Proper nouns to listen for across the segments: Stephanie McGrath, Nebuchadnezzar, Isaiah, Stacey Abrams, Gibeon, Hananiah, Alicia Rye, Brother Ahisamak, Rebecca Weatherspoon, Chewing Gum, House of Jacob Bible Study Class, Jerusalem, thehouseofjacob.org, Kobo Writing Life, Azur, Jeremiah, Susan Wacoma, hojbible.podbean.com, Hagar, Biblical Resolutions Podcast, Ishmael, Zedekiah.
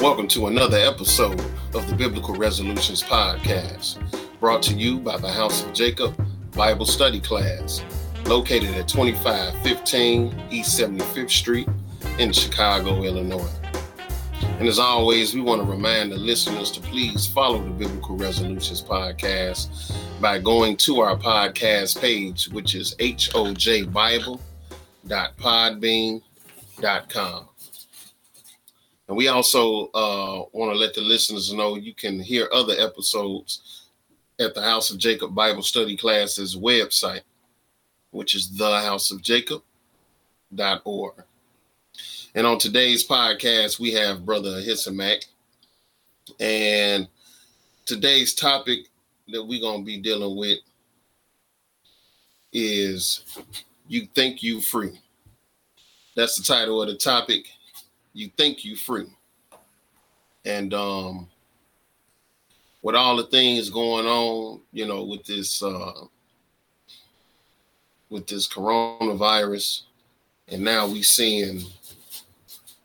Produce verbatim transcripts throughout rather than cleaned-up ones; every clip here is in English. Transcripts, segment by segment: Welcome to another episode of the Biblical Resolutions Podcast, brought to you by the House of Jacob Bible Study Class, located at twenty-five fifteen East seventy-fifth Street in Chicago, Illinois. And as always, we want to remind the listeners to please follow the Biblical Resolutions Podcast by going to our podcast page, which is h o j bible dot podbean dot com. And we also uh, want to let the listeners know you can hear other episodes at the House of Jacob Bible Study Class's website, which is the house of jacob dot org. And on today's podcast, we have Brother Ahisamak. And today's topic that we're going to be dealing with is You Think You Free. That's the title of the topic, You Think You Free. And um, with all the things going on, you know, with this, uh, with this coronavirus, and now we seeing...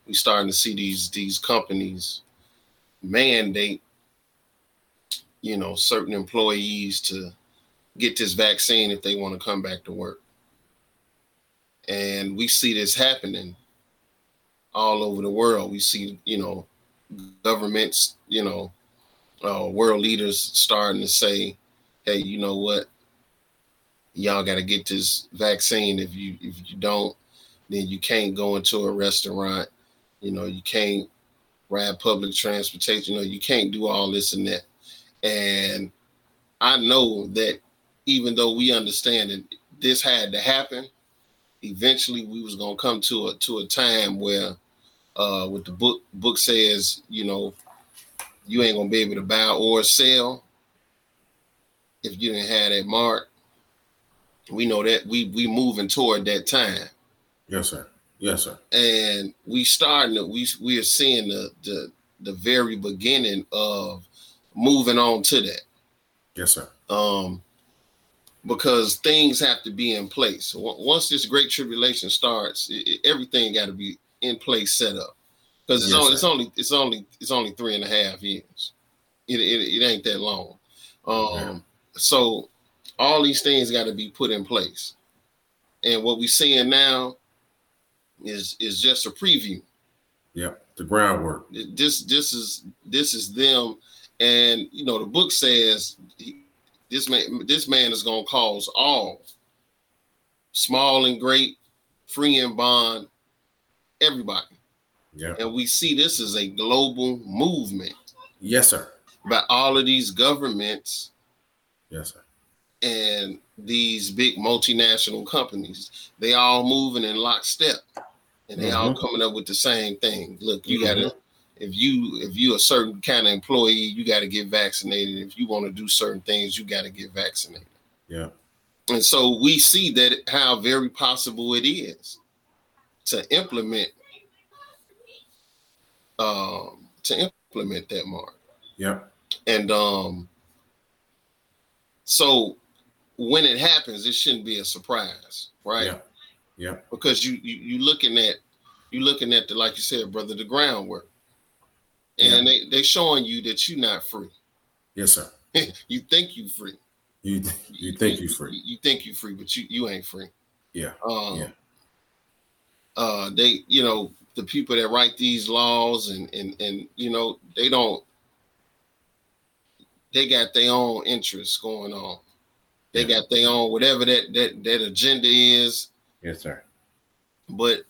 We starting to see these these companies mandate, you know, certain employees to get this vaccine if they want to come back to work. And we see this happening all over the world. We see, you know, governments, you know, uh, world leaders starting to say, hey, you know what? Y'all got to get this vaccine. If you if you don't, then you can't go into a restaurant. You know, you can't ride public transportation. You know, you can't do all this and that. And I know that even though we understand that this had to happen, eventually we was going to come to a to a time where uh, what the book book says, you know, you ain't going to be able to buy or sell if you didn't have that mark. We know that we we moving toward that time. Yes, sir. Yes, sir. And we starting to, we we are seeing the, the the very beginning of moving on to that. Yes, sir. Um, because things have to be in place. Once this great tribulation starts, it, it, everything got to be in place, set up. Because it's, yes, it's only it's only it's only three and a half years. It it, it ain't that long. Um, yeah. So all these things got to be put in place. And what we seeing now is is just a preview. Yeah, the groundwork. This this is this is them, and you know the book says he, this man this man is going to cause all, small and great, free and bond, everybody. Yeah, and we see this is a global movement. Yes, sir. By all of these governments. Yes, sir. And these big multinational companies, they all moving in lockstep, and they mm-hmm. all coming up with the same thing. Look, you mm-hmm. gotta, if you if you a certain kind of employee, you gotta get vaccinated. If you want to do certain things, you gotta get vaccinated. Yeah. And so we see that how very possible it is to implement um to implement that mark. Yeah. And um so when it happens, it shouldn't be a surprise, right? Yeah. Yeah. Because you you you looking at you looking at the, like you said, brother, the groundwork, and yeah. they they showing you that you're not free. Yes, sir. You think you free. You you think you free. You, you think you free, but you you ain't free. Yeah. Um, yeah. Uh, they you know the people that write these laws and and and you know they don't. They got their own interests going on. They yeah. got their own, whatever that, that that agenda is. Yes, sir. But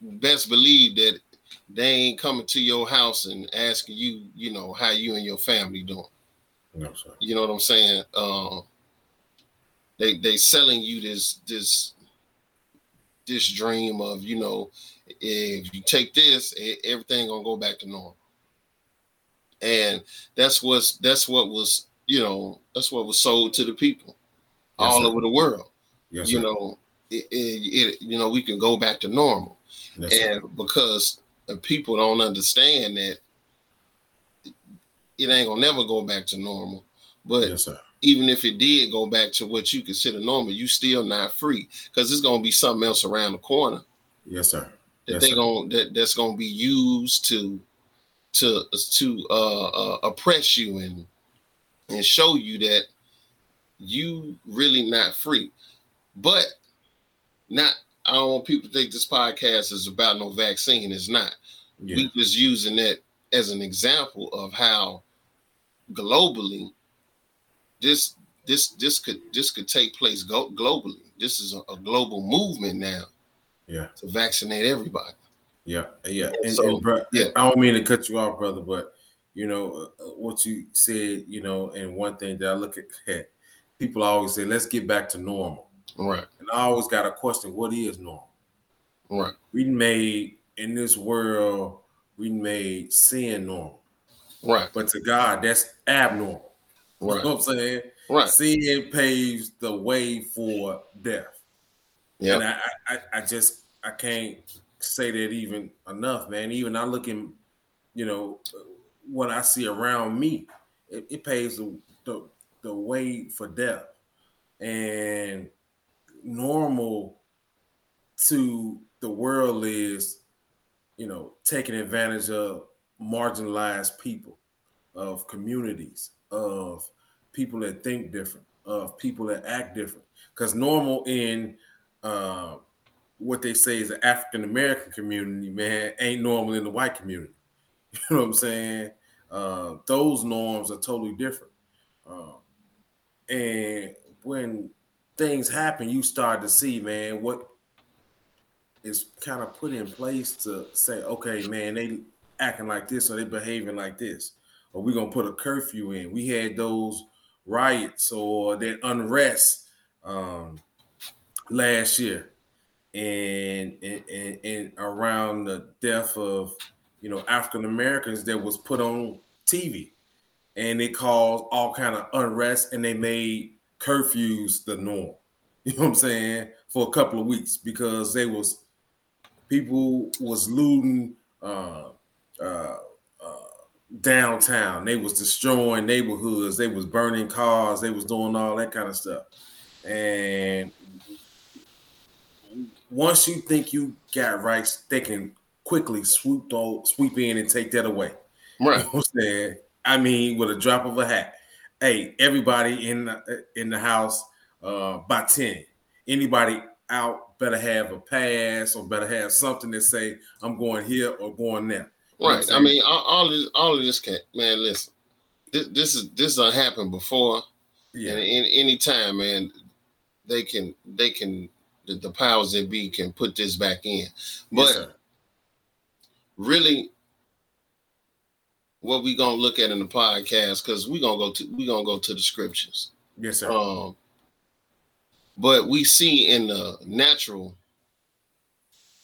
best believe that they ain't coming to your house and asking you, you know, how you and your family doing. No, sir. You know what I'm saying? Um, they they selling you this this this dream of, you know, if you take this, everything gonna go back to normal. And that's what's that's what was you know that's what was sold to the people yes, all sir. Over the world. Yes, you sir. Know, it, it, it, you know we can go back to normal, yes, and sir. Because people don't understand that it ain't gonna never go back to normal. But yes, even if it did go back to what you consider normal, you still not free because it's gonna be something else around the corner. Yes, sir. Yes, that they gonna that, that's gonna be used to. to to uh, uh, oppress you and and show you that you really not free. But not, I don't want people to think this podcast is about no vaccine. It's not. Yeah. We just using that as an example of how globally this this this could this could take place go- globally. This is a, a global movement now. Yeah, to vaccinate everybody. Yeah, yeah. And, so, and bro, yeah. I don't mean to cut you off, brother, but you know uh, what you said. You know, and one thing that I look at, people always say, "Let's get back to normal." Right. And I always got a question: what is normal? Right. We made in this world, we made sin normal. Right. But to God, that's abnormal. Right. You know what I'm saying? Right. Sin paves the way for death. Yeah. And I, I, I just I can't say that even enough, man. Even I look in, you know, what I see around me, it, it paves the, the the way for death. And normal to the world is, you know, taking advantage of marginalized people, of communities, of people that think different, of people that act different. Because normal in uh, what they say is the African-American community, man, ain't normal in the white community. You know what I'm saying? Uh, those norms are totally different. Uh, and when things happen, you start to see, man, what is kind of put in place to say, okay, man, they acting like this or they behaving like this, or we're going to put a curfew in. We had those riots or that unrest um, last year and, and, and, and around the death of, you know, African-Americans that was put on T V, and it caused all kind of unrest, and they made curfews the norm, you know what I'm saying, for a couple of weeks because they was people was looting uh, uh, uh, downtown. They was destroying neighborhoods. They was burning cars. They was doing all that kind of stuff. And once you think you got rights, they can quickly swoop all, sweep in and take that away. Right. You know what I'm saying? I mean, with a drop of a hat. Hey, everybody in the, in the house uh, by ten. Anybody out better have a pass or better have something that say I'm going here or going there. You right. I mean, all, all this, all of this can, man. Listen, this this is this done happened before. Yeah. And in any time, man, they can they can the, the powers that be can put this back in. But yes, really, what we gonna look at in the podcast, because we gonna go to we gonna go to the scriptures. Yes, sir. Um, but we see in the natural,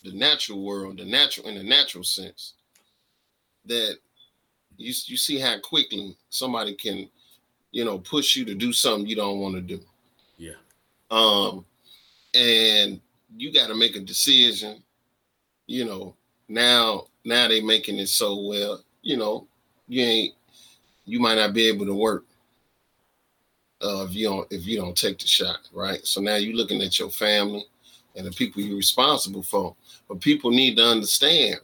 the natural world, the natural in the natural sense, that you you see how quickly somebody can, you know, push you to do something you don't want to do. Yeah. Um, and you got to make a decision. You know, now now they making it so well, you know. You ain't. You might not be able to work uh, if you don't if you don't take the shot, right? So now you're looking at your family and the people you're responsible for. But people need to understand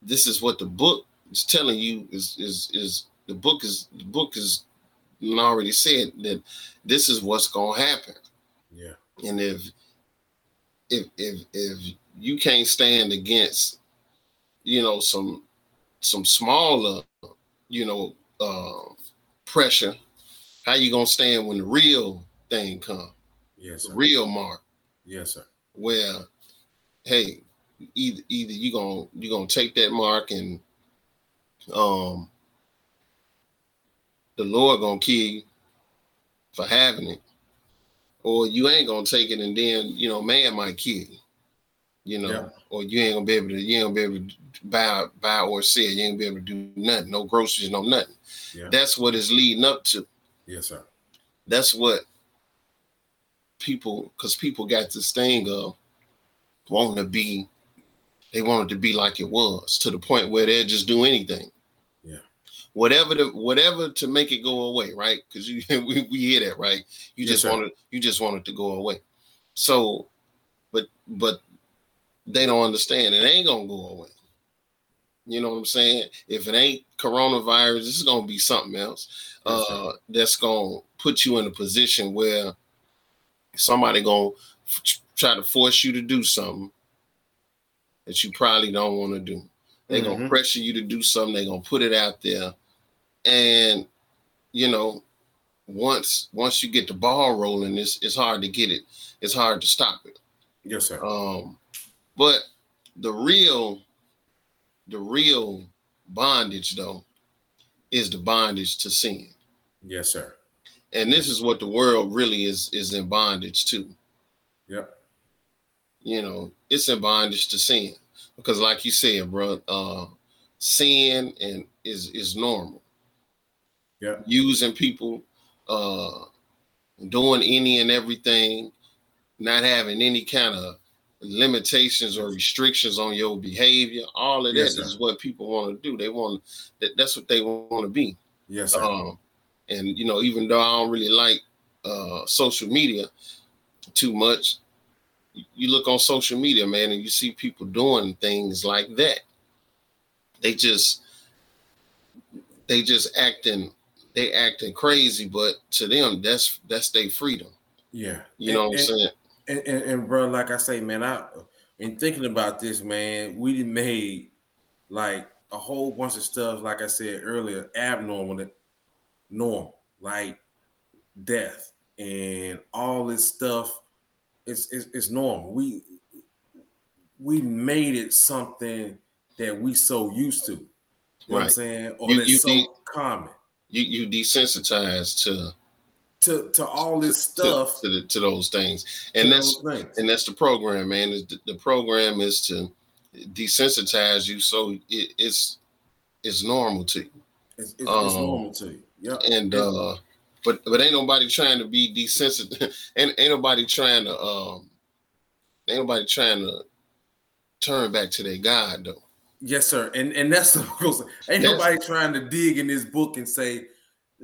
this is what the book is telling you. Is is is the book is the book is and I already said that this is what's gonna happen. Yeah. And if if if if you can't stand against, you know, some. some smaller, you know, uh, pressure, how you going to stand when the real thing come? Yes, sir. The real mark. Yes, sir. Where, hey, either either you going you going to take that mark and um, the Lord going to kill you for having it, or you ain't going to take it and then, you know, man might kill you. You know, yeah. Or you ain't gonna be able to, you ain't gonna be able to buy, buy or sell. You ain't gonna be able to do nothing, no groceries, no nothing. Yeah. That's what it's leading up to. Yes, sir. That's what people, because people got this thing of wanting to be, they wanted to be like it was to the point where they'll just do anything. Yeah. Whatever to whatever to make it go away, right? Because you we, we hear that, right? You yes, just want it, you just want it to go away. So, but but. They don't understand. It ain't gonna go away. You know what I'm saying? If it ain't coronavirus, it's going to be something else uh, right. that's going to put you in a position where somebody going to f- try to force you to do something that you probably don't want to do. They're mm-hmm. going to pressure you to do something. They're going to put it out there. And, you know, once once you get the ball rolling, it's, it's hard to get it. It's hard to stop it. Yes, sir. Um, but the real... The real bondage, though, is the bondage to sin. Yes, sir. And this is what the world really is is in bondage to. Yep. You know, it's in bondage to sin because, like you said, bro, uh, sin and is is normal. Yeah. Using people, uh, doing any and everything, not having any kind of limitations or restrictions on your behavior, all of that yes, is what people want to do. They want that. That's what they want to be. Yes. Sir. Um, and you know, even though I don't really like uh, social media too much, you look on social media, man, and you see people doing things like that. They just, they just acting, they acting crazy, but to them, that's that's their freedom. Yeah. You know and, what I'm and- saying? And, and, and bro, like I say, man, I in thinking about this, man, we made like a whole bunch of stuff, like I said earlier, abnormal, normal, like death and all this stuff. It's it's, it's normal. We we made it something that we so used to. You right. know what I'm saying? Or it's so de- common. You you desensitized to. To, to all this stuff to, to, the, to those things, and that's things. and that's the program, man. The, the program is to desensitize you, so it, it's it's normal to you. It's, it's, um, it's normal to you. Yeah. And uh, but but ain't nobody trying to be desensitized. ain't ain't nobody trying to um, ain't nobody trying to turn back to their God though. Yes, sir. And and that's the ain't that's, nobody trying to dig in this book and say,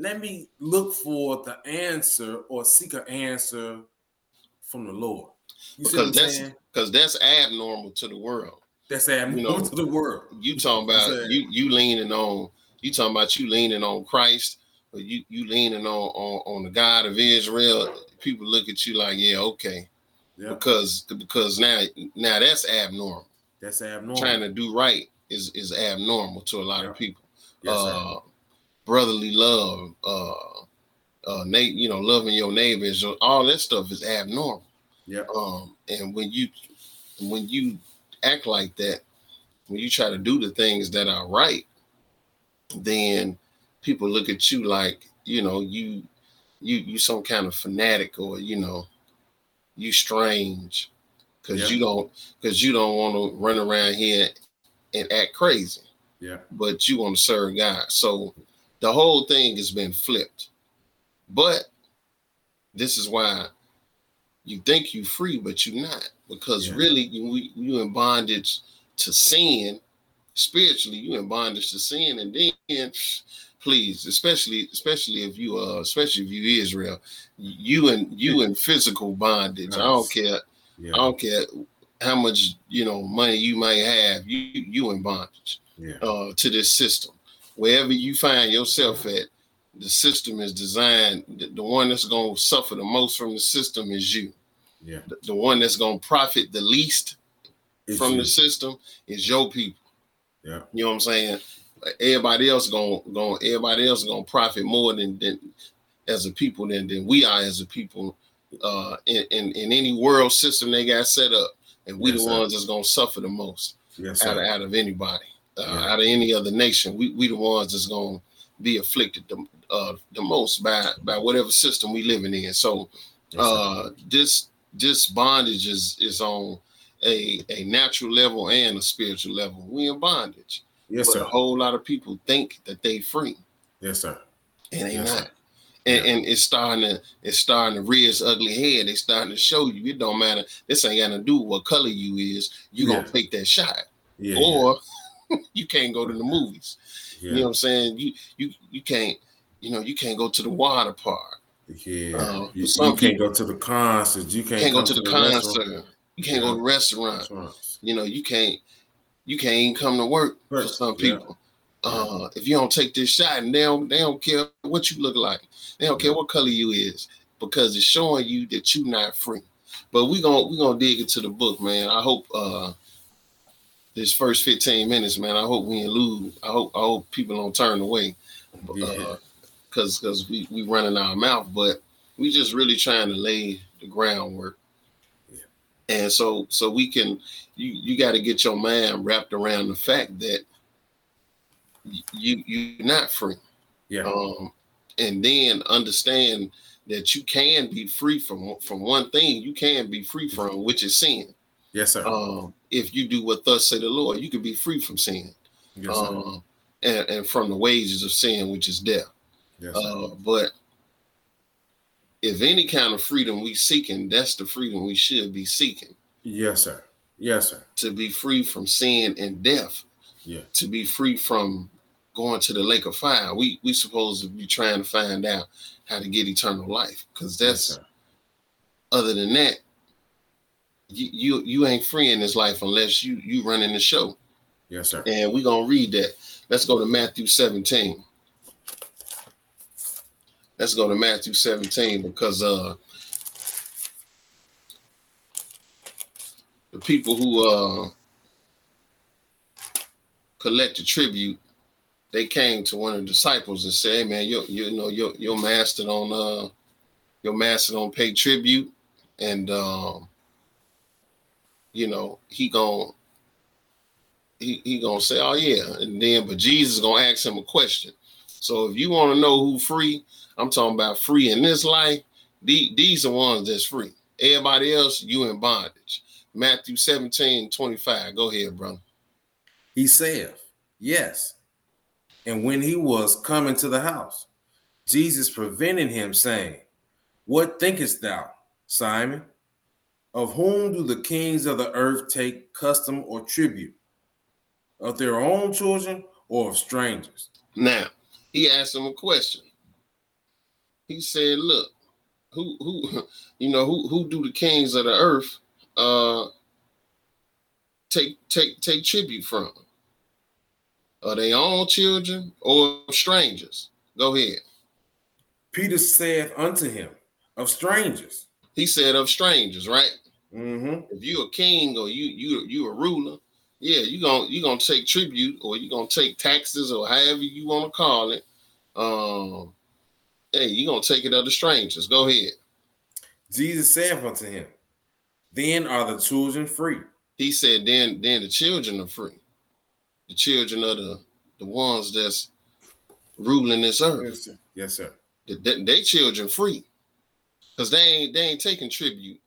let me look for the answer or seek an answer from the Lord. You see because what I'm saying? Because that's abnormal to the world. That's abnormal you know, to the world. You talking about you you leaning on you talking about you leaning on Christ, or you you leaning on on, on the God of Israel. People look at you like, yeah, okay, yeah. because because now now that's abnormal. That's abnormal. Trying to do right is is abnormal to a lot yeah. of people. Yes, uh, sir. Brotherly love, uh, uh, Nate, you know, loving your neighbors, all that stuff is abnormal. Yeah. Um, and when you, when you act like that, when you try to do the things that are right, then people look at you like, you know, you, you, you some kind of fanatic, or you know, you strange, because yep. you don't, because you don't want to run around here and act crazy. Yeah. But you want to serve God, so. The whole thing has been flipped, but this is why you think you free, but you're not, because yeah. really you you in bondage to sin. Spiritually, you in bondage to sin, and then please, especially especially if you uh especially if you Israel, you in you in physical bondage. Nice. I don't care. Yeah. I don't care how much you know money you may have. You you in bondage yeah. uh, to this system. Wherever you find yourself at, the system is designed. The, the one that's going to suffer the most from the system is you. Yeah. The, the one that's going to profit the least it's from you. The system is your people. Yeah. You know what I'm saying? Everybody else going going. Everybody else going to profit more than, than as a people than, than we are as a people uh, in, in in any world system they got set up, and we yes, the sir. Ones that's going to suffer the most yes, out of, out of anybody. Uh, yeah. Out of any other nation, we we the ones that's gonna be afflicted the uh, the most by by whatever system we living in. So uh, this this bondage is is on a a natural level and a spiritual level. We in bondage. Yes, but sir. A whole lot of people think that they free. Yes, sir. And they yes, not. And, yeah. and it's starting to it's starting to rear its ugly head. They starting to show you it don't matter. This ain't got to do with what color you is. You yeah. gonna take that shot. Yeah, or. Yeah. You can't go to the movies. Yeah. You know what I'm saying? You you you can't, you know, you can't go to the water park. Yeah. Uh, you, you can't go to the concerts. You can't, can't go to the, the concert. Restaurant. You can't yeah. go to restaurants. Restaurant. You know, you can't you can't even come to work for some people. Yeah. Uh, if you don't take this shot, and they don't, they don't care what you look like. They don't care what color you is, because it's showing you that you not free. But we're going we're gonna dig into the book, man. I hope uh, this first fifteen minutes, man, I hope we ain't lose. I hope I hope people don't turn away because uh, yeah. we, we running our mouth. But we just really trying to lay the groundwork. Yeah. And so so we can, you, you got to get your mind wrapped around the fact that you, you're not free. Yeah. Um, and then understand that you can be free from, from one thing you can be free from, which is sin. Yes, sir. Um, if you do what thus say the Lord, you can be free from sin. Yes, sir. Um, and, and from the wages of sin, which is death. Yes, sir. Uh, but if any kind of freedom we seeking, that's the freedom we should be seeking. Yes, sir. Yes, sir. To be free from sin and death. Yeah. To be free from going to the lake of fire. We we supposed to be trying to find out how to get eternal life, because that's yes, other than that, you, you you ain't free in this life unless you you running the show. Yes, sir. And we're gonna read that. Let's go to Matthew seventeen. Let's go to Matthew seventeen, because uh the people who uh collect the tribute, they came to one of the disciples and said, "Hey, man, you you know your your master don't uh your master don't pay tribute, and um you know he gonna he he gonna say, oh yeah, and then but Jesus is gonna ask him a question. So if you want to know who free, I'm talking about free in this life. These these are ones that's free. Everybody else, you in bondage." Matthew seventeen twenty-five. Go ahead, brother. He said, "Yes." And when he was come into the house, Jesus prevented him, saying, "What thinkest thou, Simon? Of whom do the kings of the earth take custom or tribute? Of their own children or of strangers?" Now, he asked him a question. He said, look, who, who, you know, who, who do the kings of the earth uh, take, take, take tribute from? Are they own children or strangers? Go ahead. Peter said unto him, "Of strangers." He said of strangers, right? Mm-hmm. If you a king or you you you a ruler, yeah, you gonna you gonna take tribute, or you gonna take taxes, or however you want to call it. Um, hey, you gonna take it of the strangers. Go ahead. Jesus said unto him, "Then are the children free." He said, "Then then the children are free." The children of the, the ones that's ruling this earth. Yes, sir. Yes, sir. They, they, they children free, because they ain't they ain't taking tribute.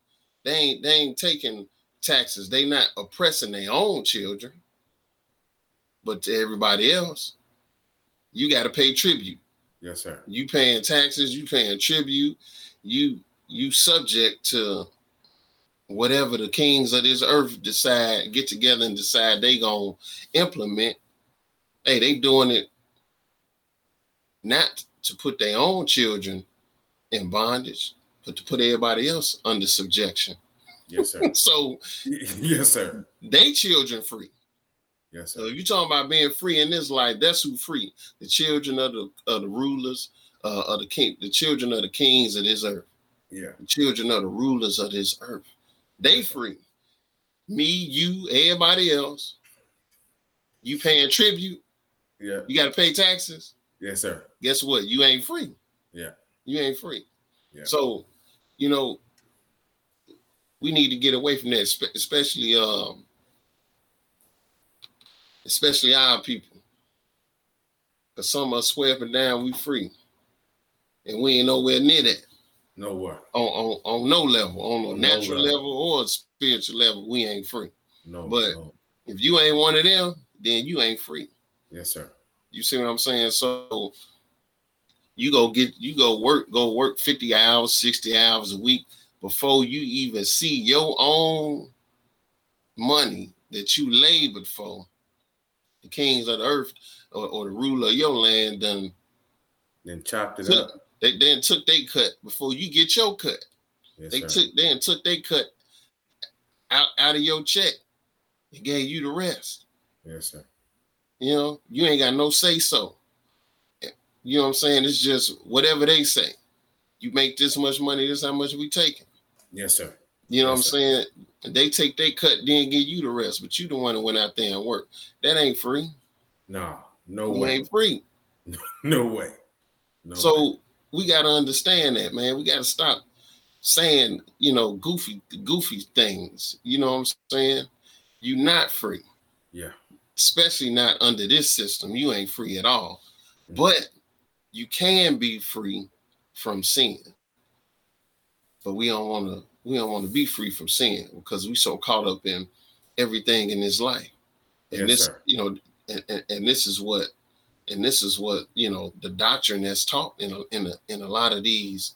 They ain't they ain't taking taxes. They not oppressing their own children. But to everybody else, you got to pay tribute. Yes, sir. You paying taxes. You paying tribute. You you subject to whatever the kings of this earth decide, get together and decide they gonna implement. Hey, they doing it not to put their own children in bondage, but to put everybody else under subjection. Yes, sir. So yes, sir. They children free. Yes, sir. So if you're talking about being free in this life, that's who free. The children of the of the rulers, uh, of the king, the children of the kings of this earth. Yeah. The children of the rulers of this earth. They free. Me, you, everybody else. You paying tribute. Yeah. You got to pay taxes. Yes, sir. Guess what? You ain't free. Yeah. You ain't free. Yeah. So, you know, we need to get away from that, especially um, especially our people. Because some of us swear up and down we free. And we ain't nowhere near that. Nowhere. On, on on no level, on a no natural level. level or a spiritual level, we ain't free. No, but no. If you ain't one of them, then you ain't free. Yes, sir. You see what I'm saying? So you go get you go work, go work fifty hours, sixty hours a week before you even see your own money that you labored for. The kings of the earth or, or the ruler of your land done then chopped it took, up. They then took their cut before you get your cut. Yes, they sir. took then took their cut out, out of your check. They gave you the rest. Yes, sir. You know, you ain't got no say so. You know what I'm saying? It's just whatever they say. You make this much money, this is how much we taking. Yes, sir. You know yes, what I'm sir. saying? They take their cut, then give you the rest, but you the one that went out there and worked. That ain't free. Nah, no, no way. Ain't free. No way. No so way. We got to understand that, man. We got to stop saying, you know, goofy, goofy things. You know what I'm saying? You not free. Yeah. Especially not under this system. You ain't free at all. Mm-hmm. But you can be free from sin. But we don't want to we don't want to be free from sin because we so caught up in everything in this life. And yes, this, sir. you know, and, and, and this is what and this is what, you know, the doctrine that's taught in a, in a, in a lot of these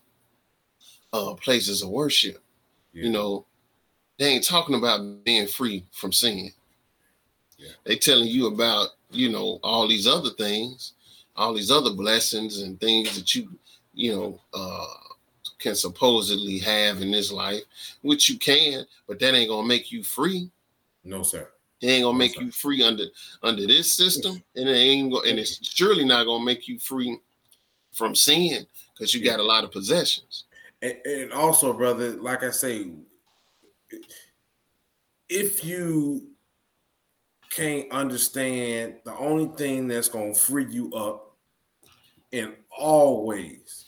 uh, places of worship. Yeah. You know, they ain't talking about being free from sin. Yeah. They telling you about, you know, all these other things, all these other blessings and things that you, you know, uh, can supposedly have in this life, which you can, but that ain't gonna make you free. No, sir. It ain't gonna no, make sir. you free under under this system, and it ain't go, and it's surely not gonna make you free from sin because you yeah. got a lot of possessions. And, and also, brother, like I say, if you can't understand, the only thing that's gonna free you up in all ways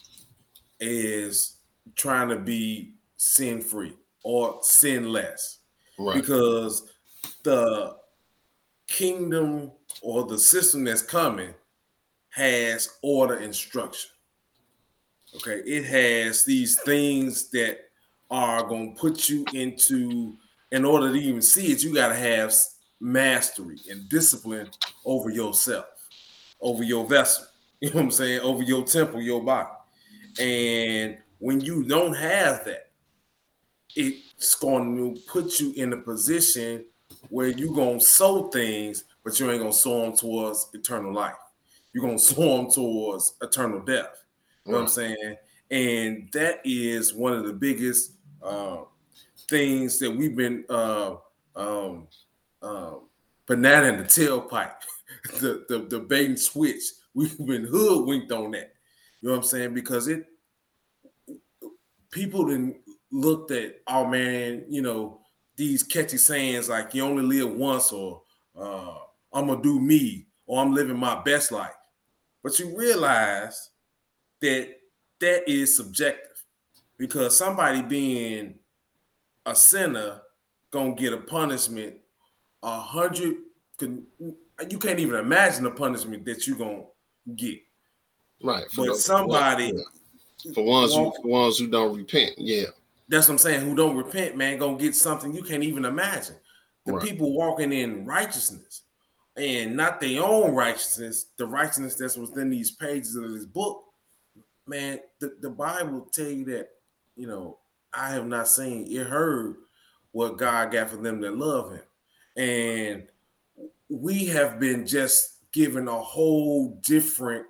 is trying to be sin free or sin less, right? Because the kingdom or the system that's coming has order and structure. Okay, it has these things that are gonna put you into. In order to even see it, you gotta have mastery and discipline over yourself, over your vessel, you know what I'm saying, over your temple, your body. And when you don't have that, it's going to put you in a position where you're going to sow things, but you ain't going to sow them towards eternal life. You're going to sow them towards eternal death, you know what I'm saying? And that is one of the biggest uh, things that we've been uh, um, Um, banana in the tailpipe, the, the the bait and switch. We've been hoodwinked on that. You know what I'm saying? Because it people didn't look at, oh man, you know, these catchy sayings like you only live once or uh, I'm gonna do me or I'm living my best life. But you realize that that is subjective because somebody being a sinner gonna get a punishment A hundred, you can't even imagine the punishment that you're gonna get, right? But somebody for ones who, for ones who don't repent, yeah, that's what I'm saying. Who don't repent, man, gonna get something you can't even imagine. The right. people walking in righteousness and not their own righteousness, the righteousness that's within these pages of this book, man. The, the Bible tell you that, you know, I have not seen it, heard what God got for them that love Him. And we have been just given a whole different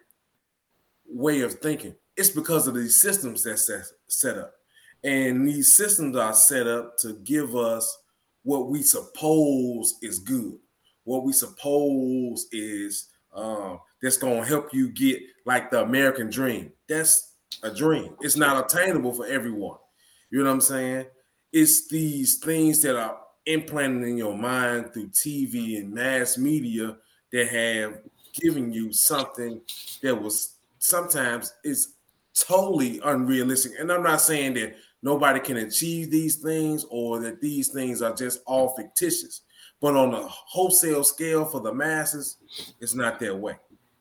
way of thinking. It's because of these systems that's set up. And these systems are set up to give us what we suppose is good, what we suppose is um, that's going to help you get like the American dream. That's a dream. It's not attainable for everyone. You know what I'm saying? It's these things that are implanted in your mind through T V and mass media that have given you something that was sometimes is totally unrealistic. And I'm not saying that nobody can achieve these things or that these things are just all fictitious, but on a wholesale scale for the masses, it's not their way.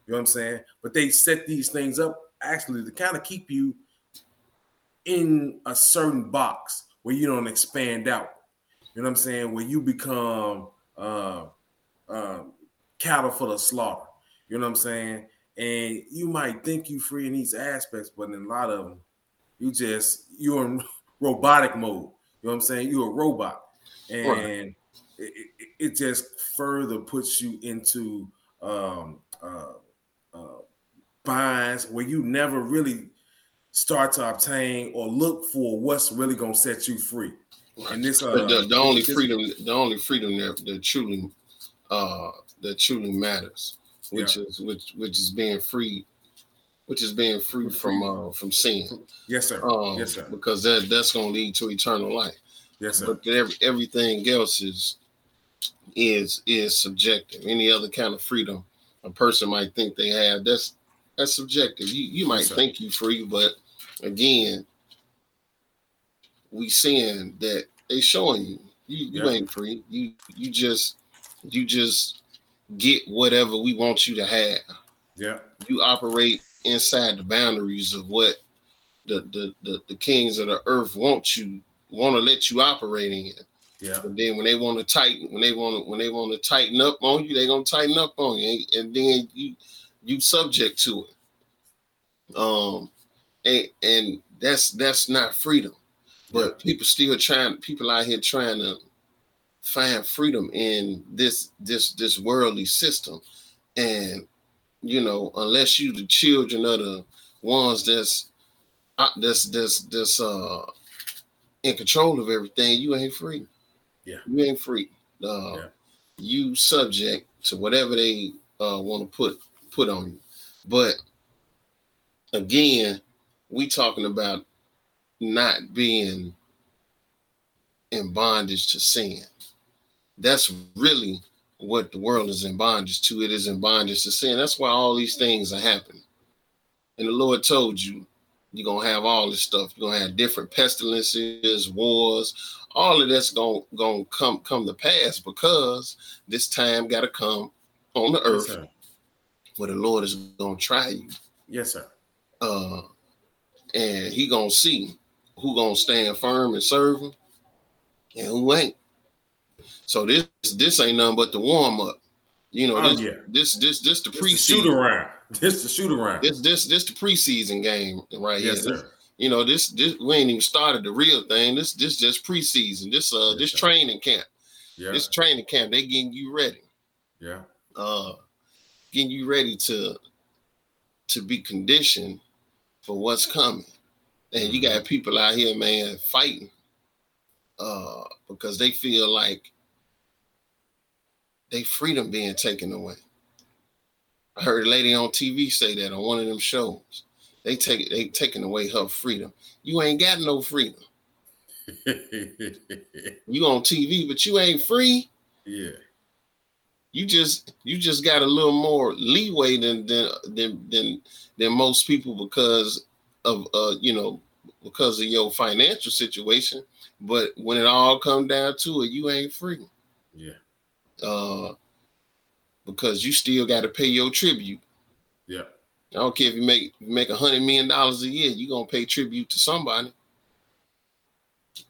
You know what I'm saying? But they set these things up actually to kind of keep you in a certain box where you don't expand out. You know what I'm saying? When you become uh, uh, cattle for the slaughter, you know what I'm saying? And you might think you free in these aspects, but in a lot of them, you just, you're in robotic mode. You know what I'm saying? You're a robot. And right. it, it, it just further puts you into um, uh, uh, binds where you never really start to obtain or look for what's really going to set you free. Right. And this, uh, the, the only freedom, the only freedom that, that truly uh, that truly matters, which yeah. is which which is being free, which is being free from uh, from sin. Yes, sir. Um, yes, sir. Because that that's going to lead to eternal life. Yes, sir. But every, everything else is is is subjective. Any other kind of freedom a person might think they have, that's that's subjective. You you might yes, think you're free, but again, we seeing that they showing you you, you yeah. ain't free. You you just you just get whatever we want you to have. Yeah, you operate inside the boundaries of what the the the, the kings of the earth want you want to let you operate in. Yeah. But then when they want to tighten, when they want to when they want to tighten up on you, they're gonna tighten up on you, and then you you subject to it. Um, and and that's that's not freedom. But people still trying, people out here trying to find freedom in this this this worldly system, and you know, unless you the children of the ones that's that's that's that's uh in control of everything, you ain't free. Yeah, you ain't free. Uh, yeah. You subject to whatever they uh, want to put put on you. But again, we talking about not being in bondage to sin. That's really what the world is in bondage to. It is in bondage to sin. That's why all these things are happening. And the Lord told you, you're going to have all this stuff. You're going to have different pestilences, wars, all of that's going to come, come to pass because this time got to come on the earth, yes, where the Lord is going to try you. Yes, sir. Uh, and he going to see who going to stand firm and serve him and who ain't. So this this ain't nothing but the warm up. You know, oh, this, yeah. this this this the preseason. Shoot around. This the shoot around. This this this the preseason game right yes, here. Sir. This, you know, this this we ain't even started the real thing. This this just preseason. This uh yes, this sir. training camp. Yeah. This training camp, they getting you ready. Yeah. Uh getting you ready to to be conditioned for what's coming. And mm-hmm. you got people out here, man, fighting. Uh, because they feel like they freedom being taken away. I heard a lady on T V say that on one of them shows. They take they taking away her freedom. You ain't got no freedom. You on T V, but you ain't free. Yeah. You just you just got a little more leeway than than than than, than most people because of uh you know because of your financial situation. But when it all come down to it, you ain't free. Yeah. Uh, because you still got to pay your tribute. Yeah. I don't care if you make make a hundred million dollars a year, you gonna pay tribute to somebody.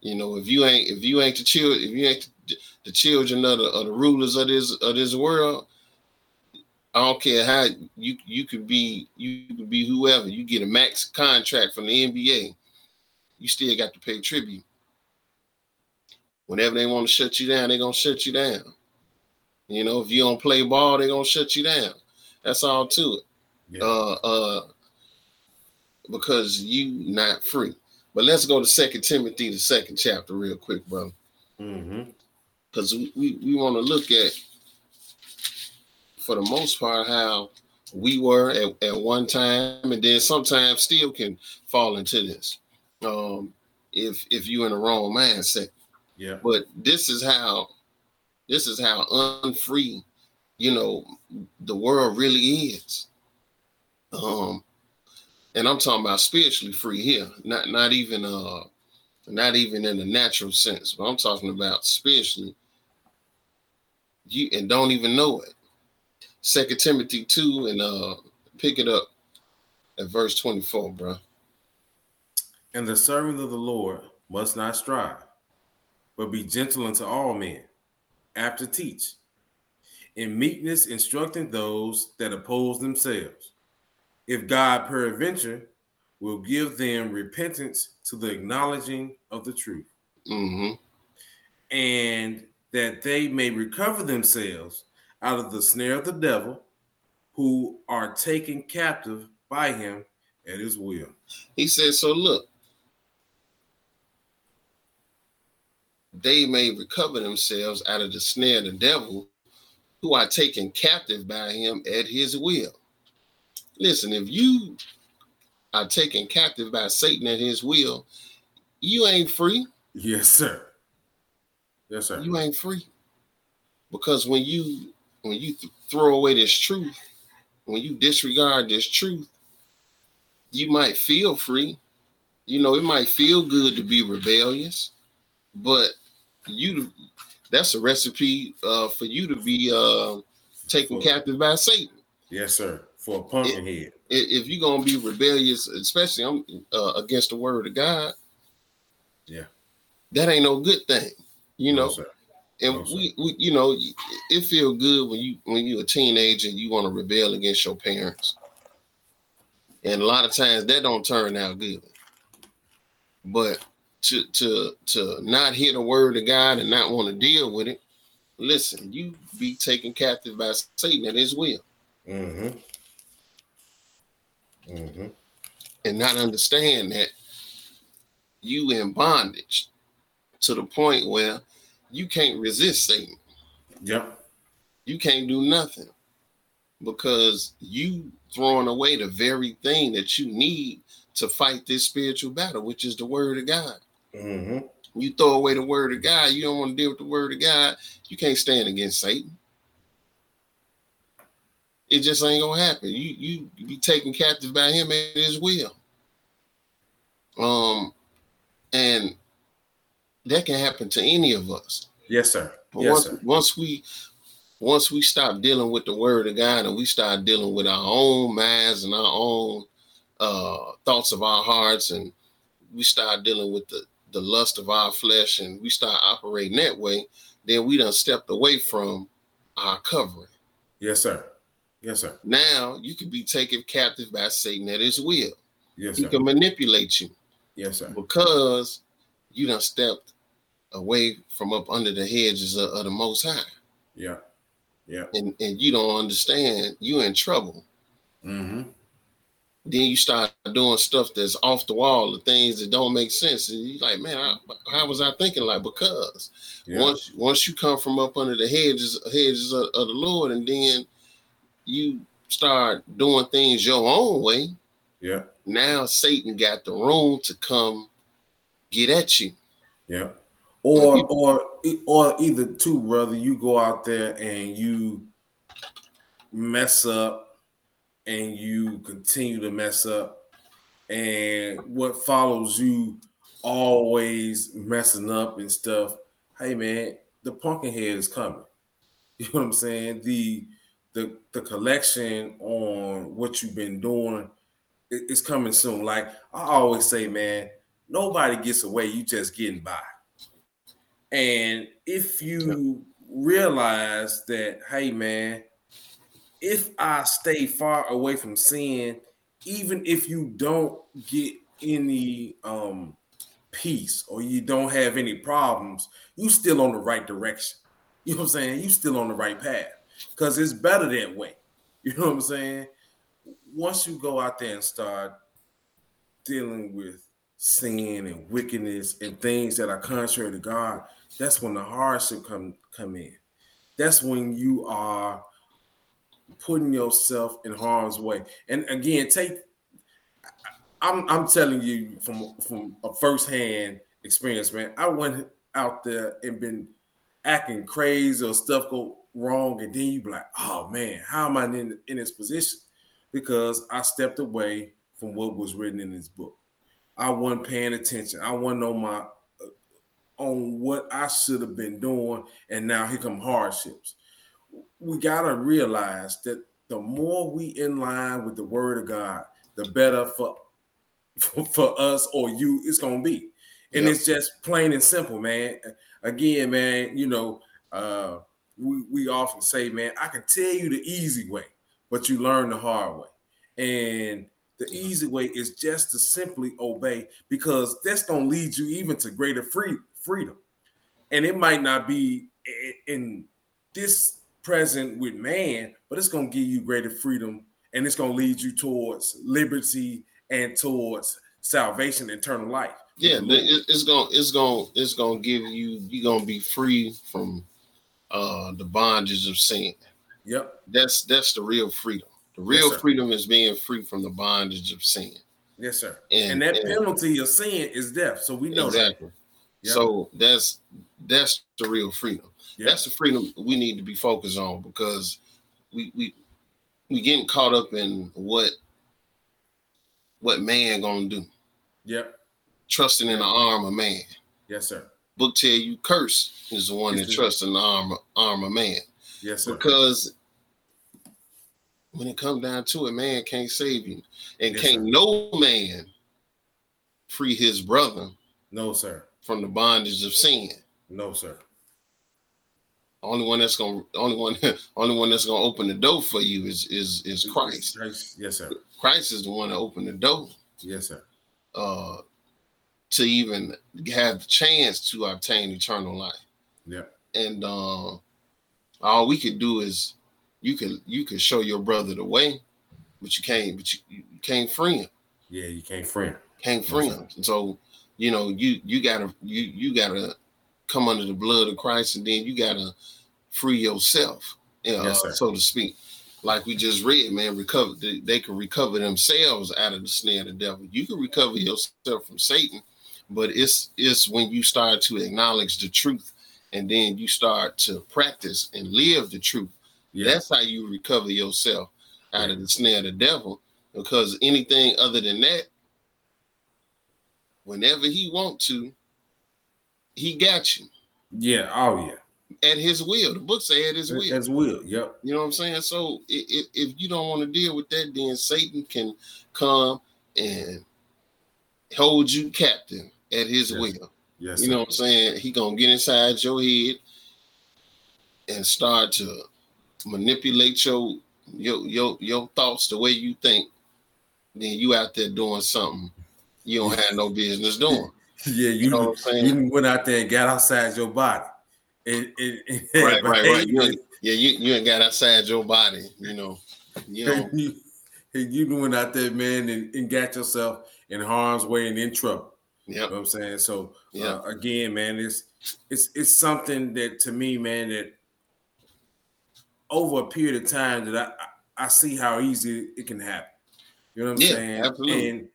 You know, if you ain't if you ain't the children if you ain't the children of the, of the rulers of this of this world, I don't care how you you could be you could be whoever. You get a max contract from the N B A, you still got to pay tribute. Whenever they want to shut you down, they're going to shut you down. You know, if you don't play ball, they're going to shut you down. That's all to it. Yeah. Uh, uh, because you not free. But let's go to Second Timothy, the second chapter real quick, brother. Because mm-hmm. we, we, we want to look at, for the most part, how we were at, at one time and then sometimes still can fall into this um, if, if you're in the wrong mindset. Yeah, but this is how this is how unfree, you know, the world really is. Um, and I'm talking about spiritually free here, not not even uh, not even in the natural sense, but I'm talking about spiritually. You and don't even know it. Second Timothy two and uh, pick it up at verse twenty-four, bro. And the servant of the Lord must not strive, but be gentle unto all men, apt to teach, in meekness instructing those that oppose themselves. If God peradventure will give them repentance to the acknowledging of the truth, mm-hmm. and that they may recover themselves out of the snare of the devil, who are taken captive by him at his will. He says, so look, they may recover themselves out of the snare of the devil, who are taken captive by him at his will. Listen, if you are taken captive by Satan at his will, you ain't free. Yes, sir. Yes, sir. You ain't free. Because when you when you th- throw away this truth, when you disregard this truth, you might feel free. You know, it might feel good to be rebellious, but you that's a recipe uh, for you to be uh, taken for, captive by Satan. Yes, sir. For a pumpkin head. If you're going to be rebellious, especially I'm uh, against the word of God. Yeah. That ain't no good thing, you know. No, sir. And no, we, we, you know, it feel good when you when you're a teenager and you want to rebel against your parents. And a lot of times that don't turn out good. But to to to not hear the word of God and not want to deal with it, listen, you be taken captive by Satan at his will. Mm-hmm. Mm-hmm. And not understand that you in bondage to the point where you can't resist Satan. Yep. You can't do nothing because you throwing away the very thing that you need to fight this spiritual battle, which is the word of God. Mm-hmm. You throw away the word of God. You don't want to deal with the word of God. You can't stand against Satan. It just ain't going to happen. You, you you be taken captive by him at his will. Um, and that can happen to any of us. Yes, sir. But yes, once, sir. Once we, once we stop dealing with the word of God and we start dealing with our own minds and our own uh, thoughts of our hearts, and we start dealing with the, the lust of our flesh and we start operating that way, then we done stepped away from our covering. Yes, sir. Yes, sir. Now you can be taken captive by Satan at his will. Yes, sir. He can manipulate you. Yes, sir. Because you done stepped away from up under the hedges of, of the Most High. Yeah. Yeah. And and you don't understand, you're in trouble. Mm-hmm. Then you start doing stuff that's off the wall, the things that don't make sense. And you're like, man, I, how was I thinking? Like, because yeah. once once you come from up under the hedges, hedges of, of the Lord, and then you start doing things your own way. Yeah. Now Satan got the room to come get at you. Yeah. Or or or either too, brother, you go out there and you mess up and you continue to mess up, and what follows you always messing up and stuff. Hey man, the pumpkinhead is coming. You know what I'm saying? The the the collection on what you've been doing is coming soon. Like I always say, man, nobody gets away, you just getting by. And if you realize that, hey, man, if I stay far away from sin, even if you don't get any um, peace or you don't have any problems, you still on the right direction. You know what I'm saying? You still on the right path because it's better that way. You know what I'm saying? Once you go out there and start dealing with sin and wickedness and things that are contrary to God, that's when the hardship come come in. That's when you are putting yourself in harm's way. And again, take I'm I'm telling you from from a firsthand experience, man. I went out there and been acting crazy or stuff go wrong, and then you be like, oh man, how am I in, in this position? Because I stepped away from what was written in this book. I wasn't paying attention. I wasn't on my uh, on what I should have been doing, and now here come hardships. We gotta realize that the more we in line with the Word of God, the better for for, for us or you it's gonna be. And yep. It's just plain and simple, man. Again, man, you know, uh, we we often say, man, I can tell you the easy way, but you learn the hard way, and the easy way is just to simply obey, because that's going to lead you even to greater free, freedom. And it might not be in this present with man, but it's going to give you greater freedom, and it's going to lead you towards liberty and towards salvation, eternal life. Yeah, it's going it's going it's going to give you, you're going to be free from uh, the bondages of sin. Yep. That's that's the real freedom. The real yes, freedom is being free from the bondage of sin. Yes, sir. And, and that and, penalty of sin is death. So we know exactly. that. Yep. So that's that's the real freedom. Yep. That's the freedom we need to be focused on, because we we we getting caught up in what what man gonna do. Yep. Trusting in the arm of man. Yes, sir. Book tell you curse is the one yes, that trusts in the arm arm of man. Yes, sir. Because when it comes down to it, man can't save you, and yes, can't sir. no man free his brother. No, sir. From the bondage of sin. No, sir. Only one that's gonna only one only one that's gonna open the door for you is is is Christ. Christ. Yes, sir. Christ is the one that opened the door. Yes, sir. Uh, to even have the chance to obtain eternal life. Yeah. And uh, all we could do is you can you can show your brother the way, but you can't but you, you can't free him. Yeah, you can't free him. Can't free him. And so, you know, you you gotta you you gotta come under the blood of Christ, and then you gotta free yourself, uh, yes, so to speak. Like we just read, man, recover. They can recover themselves out of the snare of the devil. You can recover yourself from Satan, but it's it's when you start to acknowledge the truth, and then you start to practice and live the truth. Yeah. That's how you recover yourself out yeah. of the snare of the devil. Because anything other than that, whenever he wants to, he got you. Yeah. Oh, yeah. At his will, the book say at his will. At his will, yep. You know what I'm saying? So if, if you don't want to deal with that, then Satan can come and hold you captive at his yes. will. Yes. You know sir. What I'm saying? He gonna get inside your head and start to manipulate your your your, your thoughts the way you think. Then you out there doing something you don't have no business doing. yeah, you, you know what I'm saying? You went out there and got outside your body. It, it, it, right, right, right. You ain't, yeah, you, you ain't got outside your body, you know. You know, you, you doing out there, man, and, and got yourself in harm's way and in trouble. Yep. You know what I'm saying? So yep. uh, again, man, it's it's it's something that to me, man, that over a period of time that I I see how easy it can happen. You know what I'm yeah, saying? Absolutely. And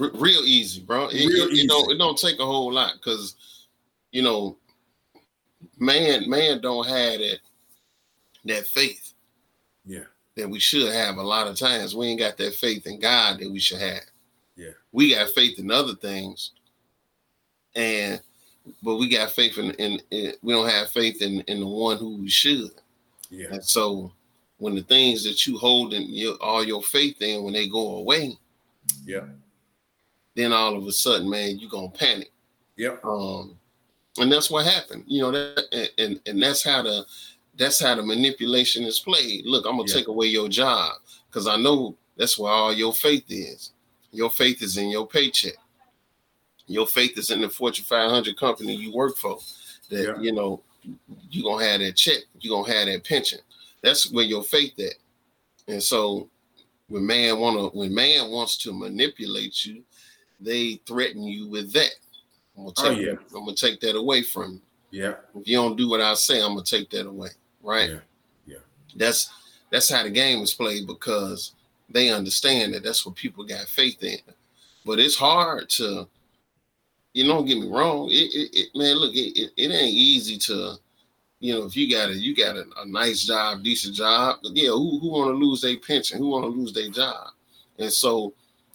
R- real easy, bro. It, real it, easy. It don't it don't take a whole lot, because you know. Man, man don't have that that faith. Yeah. That we should have a lot of times. We ain't got that faith in God that we should have. Yeah. We got faith in other things. And but we got faith in, in, in we don't have faith in, in the one who we should. Yeah. And so when the things that you hold in your, all your faith in, when they go away, yeah, then all of a sudden, man, you're gonna panic. Yeah. Um And that's what happened, you know. That, and and that's how the that's how the manipulation is played. Look, I'm gonna yeah. take away your job, because I know that's where all your faith is. Your faith is in your paycheck. Your faith is in the Fortune five hundred company you work for. That yeah. you know you gonna have that check. You gonna have that pension. That's where your faith at. And so when man wanna when man wants to manipulate you, they threaten you with that. I'm gonna, take, oh, yeah. I'm gonna take that away from you. Yeah. If you don't do what I say, I'm gonna take that away. Right? Yeah. Yeah. That's that's how the game is played, because they understand that that's what people got faith in. But it's hard to, you know, don't get me wrong. It, it, it man, look, it, it, it ain't easy to, you know, if you got a you got a, a nice job, decent job. Yeah, who who wanna lose their pension? Who wanna lose their job? And so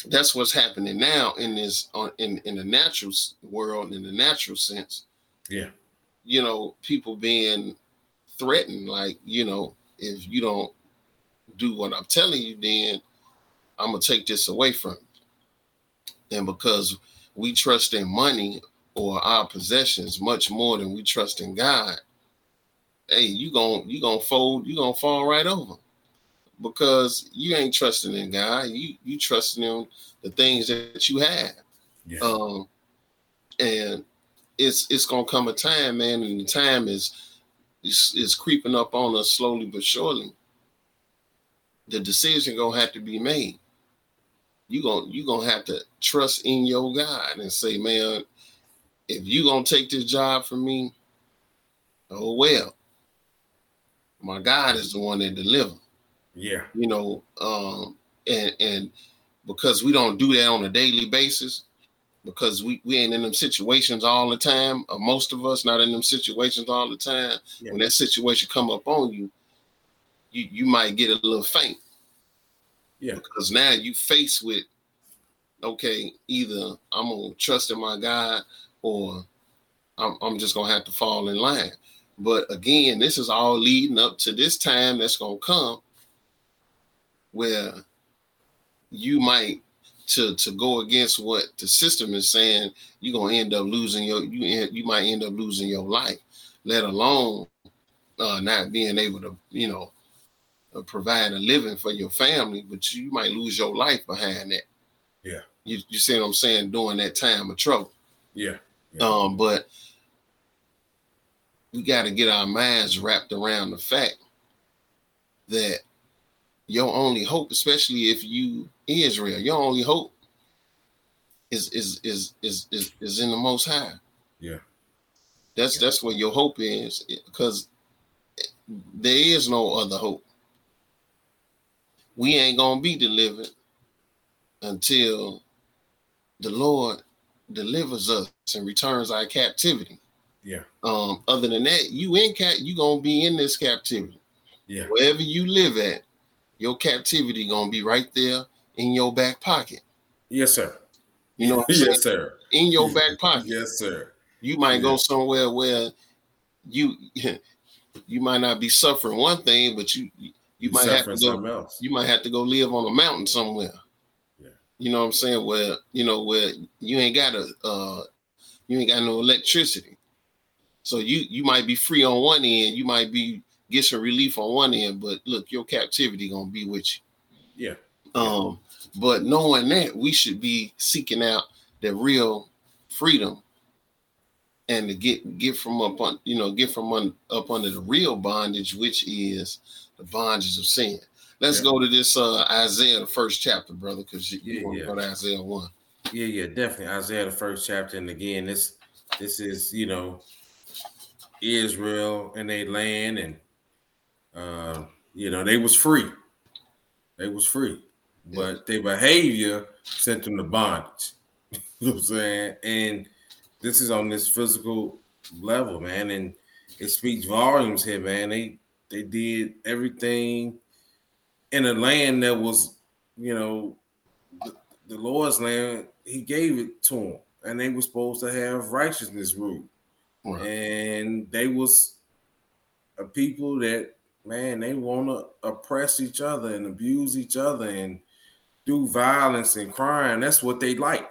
that's what's happening now in this on in, in the natural world, in the natural sense. Yeah. You know, people being threatened, like, you know, if you don't do what I'm telling you, then I'm gonna take this away from you. And because we trust in money or our possessions much more than we trust in God, hey, you gonna you gonna fold, you gonna fall right over. Because you ain't trusting in God, you you trusting in the things that you have, yeah. um, and it's it's gonna come a time, man, and the time is is is creeping up on us slowly but surely. The decision gonna have to be made. You gonna you gonna have to trust in your God and say, man, if you gonna take this job from me, oh well, my God is the one that delivers. Yeah. You know, um, and and because we don't do that on a daily basis, because we, we ain't in them situations all the time, or most of us not in them situations all the time. Yeah. When that situation come up on you, you, you might get a little faint. Yeah. Because now you faced with, okay, either I'm going to trust in my God or I'm, I'm just going to have to fall in line. But again, this is all leading up to this time that's going to come where you might to, to go against what the system is saying, you're going to end up losing your, you you might end up losing your life, let alone uh, not being able to, you know, uh, provide a living for your family, but you might lose your life behind that. Yeah. You, you see what I'm saying? During that time of trouble. Yeah. yeah. Um, but we got to get our minds wrapped around the fact that your only hope, especially if you Israel, your only hope is is is is is, is in the Most High. Yeah, that's yeah. that's where your hope is, because there is no other hope. We ain't gonna be delivered until the Lord delivers us and returns our captivity. Yeah. Um. Other than that, you in cap, you gonna be in this captivity. Yeah. Wherever you live at, your captivity gonna be right there in your back pocket. Yes, sir. You know what I'm saying? Yes, sir. In your back pocket. Yes, sir. You might yes. go somewhere where you you might not be suffering one thing, but you you, you might have to go, you might have to go live on a mountain somewhere. Yeah. You know what I'm saying? Where you know where you ain't got a uh, you ain't got no electricity, so you you might be free on one end. You might be get some relief on one end, but look, your captivity gonna be with you. Yeah. Um, but knowing that, we should be seeking out the real freedom and to get get from up on you know get from un, up under the real bondage, which is the bondage of sin. Let's yeah. go to this uh, Isaiah, the first chapter, brother, because you, you yeah, want to yeah. go to Isaiah one. Yeah, yeah, definitely Isaiah, the first chapter, and again, this this is you know Israel and their land and. Uh, you know, they was free. They was free. But their behavior sent them to bondage. You know what I'm saying? And this is on this physical level, man. And it speaks volumes here, man. They they did everything in a land that was, you know, the, the Lord's land. He gave it to them. And they were supposed to have righteousness rule. Right. And they was a people that, man, they want to oppress each other and abuse each other and do violence and crime. That's what they like.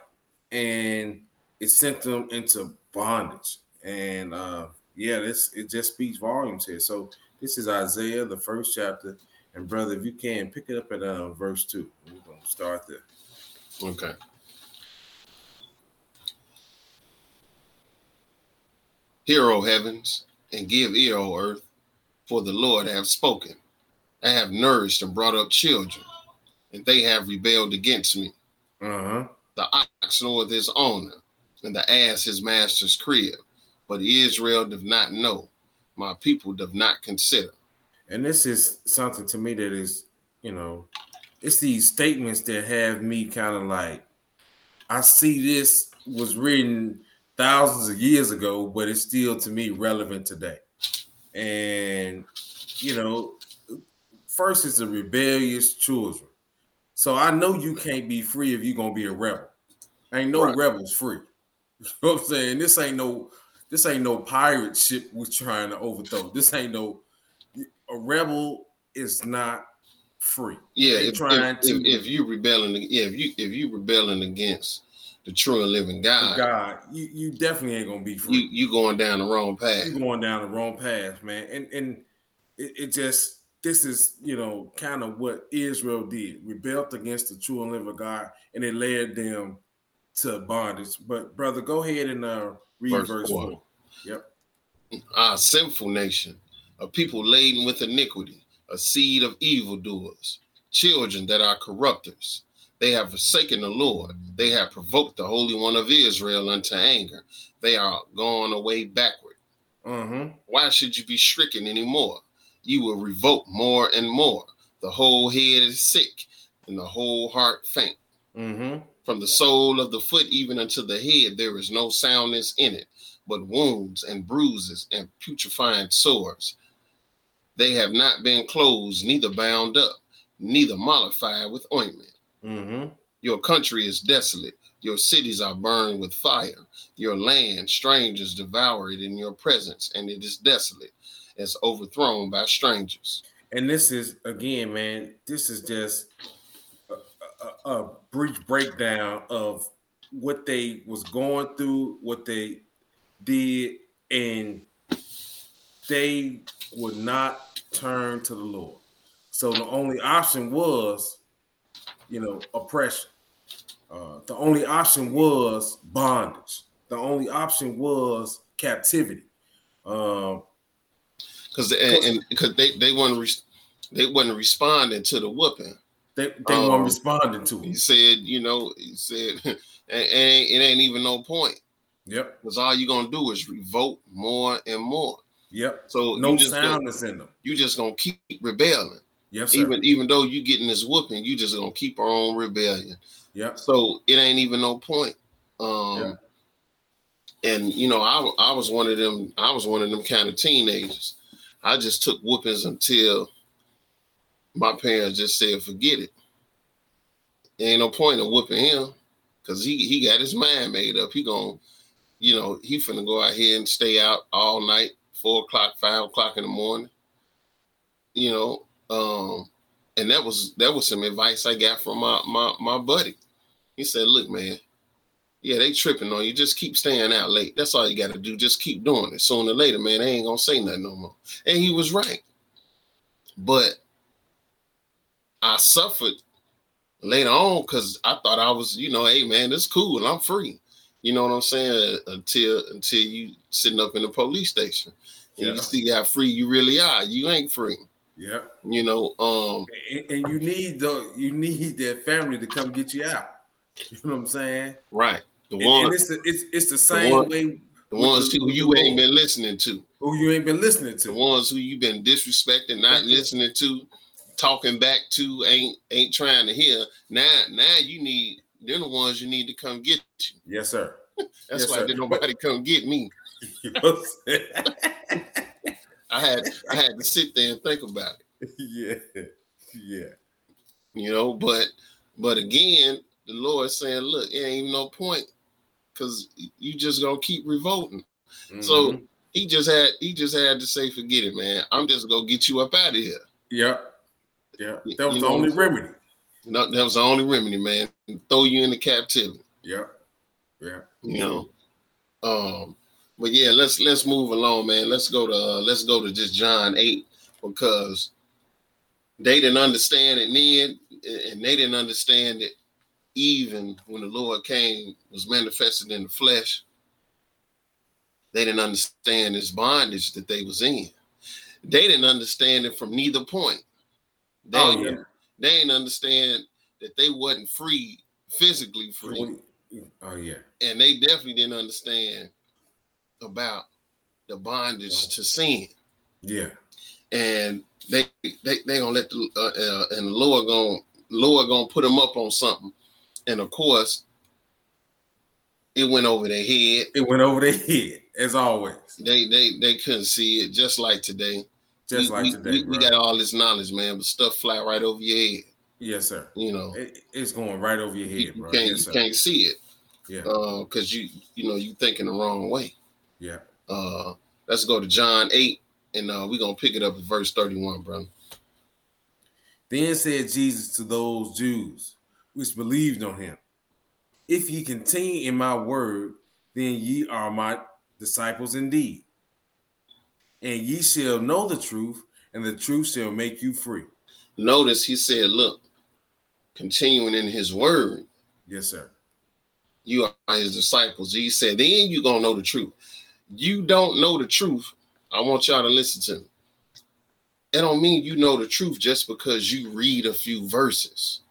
And it sent them into bondage. And uh, yeah, this it just speaks volumes here. So this is Isaiah, the first chapter. And brother, if you can, pick it up at uh, verse two. We're going to start there. Okay. Hear, O heavens, and give ear, O earth. For the Lord have spoken. I have nourished and brought up children, and they have rebelled against me. Uh-huh. The ox knoweth his owner, and the ass his master's crib. But Israel doth not know. My people doth not consider. And this is something to me that is, you know, it's these statements that have me kind of like, I see this was written thousands of years ago, but it's still to me relevant today. And, you know, first is the rebellious children. So I know you can't be free if you're going to be a rebel. Ain't no right. rebels free. You know what I'm saying? This ain't no this ain't no pirate ship we're trying to overthrow. This ain't no... A rebel is not free. Yeah, if, trying if, to, if, if you're rebelling, if you, if you rebelling against the true and living God, God, you, you definitely ain't gonna be free. You, you going down the wrong path. You going down the wrong path, man. And and it, it just this is you know kind of what Israel did, rebelled against the true and living God, and it led them to bondage. But brother, go ahead and uh, read verse, verse four. four. Yep. Our sinful nation, a people laden with iniquity, a seed of evildoers, children that are corrupters. They have forsaken the Lord. They have provoked the Holy One of Israel unto anger. They are gone away backward. Mm-hmm. Why should you be stricken anymore? you will revolt more and more. The whole head is sick, and the whole heart faint. Mm-hmm. From the sole of the foot even unto the head, there is no soundness in it, but wounds and bruises and putrefying sores. They have not been closed, neither bound up, neither mollified with ointment. Mm-hmm. Your country is desolate. Your cities are burned with fire. Your land, strangers devour it in your presence, and it is desolate, as overthrown by strangers. And this is, again, man, this is just a, a, a brief breakdown of what they was going through, what they did, and they would not turn to the Lord. So the only option was, you know, oppression. Uh, the only option was bondage. The only option was captivity. Um, because and because they they weren't re- they weren't responding to the whooping. They they um, weren't responding to it. He said, you know, he said, it ain't, it ain't even no point. Yep. Because all you're gonna do is revolt more and more. Yep. So no soundness in them. You just gonna keep rebelling. Yes, sir. Even even though you getting this whooping, you just gonna keep on rebellion. Yeah. So it ain't even no point. Um, yeah. And you know, I I was one of them. I was one of them kind of teenagers. I just took whoopings until my parents just said, "Forget it. There ain't no point in whooping him, cause he he got his mind made up. He gonna, you know, he finna go out here and stay out all night, four o'clock, five o'clock in the morning. You know." Um, and that was that was some advice I got from my, my my buddy. He said, "Look, man, yeah, they tripping on you. Just keep staying out late. That's all you got to do. Just keep doing it. Sooner or later, man, they ain't gonna say nothing no more." And he was right. But I suffered later on because I thought I was, you know, hey, man, this cool. I'm free. You know what I'm saying? Until until you sitting up in the police station and yeah. you see how free you really are. You ain't free. Yeah, you know, um, and, and you need the you need that family to come get you out. You know what I'm saying? Right. The one, and, and it's, the, it's it's the same the one, way. The ones the, who you the, ain't been listening to. Who you ain't been listening to. The ones who you've been disrespecting, not mm-hmm. listening to, talking back to, ain't ain't trying to hear. Now, now you need. They're the ones you need to come get you. Yes, sir. That's yes, why sir. Did nobody come get me. You know what I'm saying? I had I had to sit there and think about it. Yeah, yeah. You know, but but again, the Lord saying, "Look, it ain't no point, cause you just gonna keep revolting." Mm-hmm. So he just had he just had to say, "Forget it, man. I'm just gonna get you up out of here." Yeah, yeah. That was you the know, only remedy. No, that was the only remedy, man. Throw you into captivity. Yeah, yeah. You know, um. But yeah, let's let's move along, man. Let's go to uh, let's go to just John eight, because they didn't understand it then, and they didn't understand it even when the Lord came, was manifested in the flesh. They didn't understand this bondage that they was in. They didn't understand it from neither point. They oh, yeah. they didn't understand that they wasn't free, physically free. Oh yeah. And they definitely didn't understand about the bondage to sin. Yeah. And they they they gonna let the uh, uh, and the Lord gonna Lord gonna put them up on something, and of course it went over their head. It went over their head, as always. They they they couldn't see it, just like today. Just we, like we, today, we, we got all this knowledge, man, but stuff fly right over your head. Yes, sir. You know, it, it's going right over your head, you, bro. You can't, yes, you can't see it. Yeah. Uh, because you you know you thinking the wrong way. Yeah. Uh, let's go to John eight, and uh, we're going to pick it up at verse thirty-one, brother. Then said Jesus to those Jews which believed on him, "If ye continue in my word, then ye are my disciples indeed. And ye shall know the truth, and the truth shall make you free." Notice he said, look, continuing in his word. Yes, sir. You are his disciples. He said, then you're going to know the truth. You don't know the truth. I want y'all to listen to me. It don't mean you know the truth just because you read a few verses.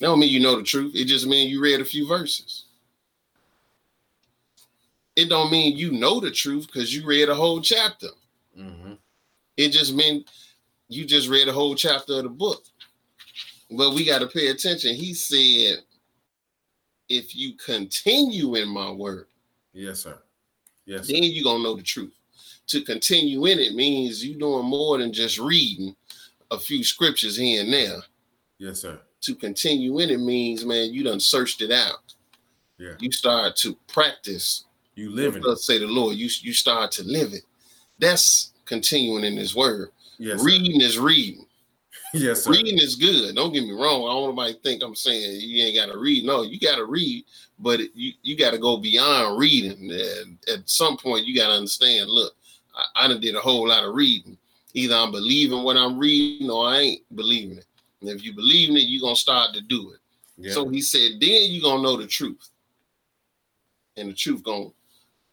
That don't mean you know the truth. It just means you read a few verses. It don't mean you know the truth because you read a whole chapter. Mm-hmm. It just meant you just read a whole chapter of the book. But we got to pay attention. He said, if you continue in my word. Yes, sir. Yes. Then you're going to know the truth. To continue in it means you're doing more than just reading a few scriptures here and there. Yes, sir. To continue in it means, man, you done searched it out. Yeah. You start to practice. You live it. Let's say the Lord, you, you start to live it. That's continuing in his word. Yes, reading sir. Is reading. Yes, sir. Reading is good. Don't get me wrong. I don't want anybody to think I'm saying you ain't got to read. No, you got to read, but you, you got to go beyond reading. And at some point, you got to understand, look, I, I done did a whole lot of reading. Either I'm believing what I'm reading or I ain't believing it. And if you believe in it, you're going to start to do it. Yeah. So he said, then you're going to know the truth. And the truth going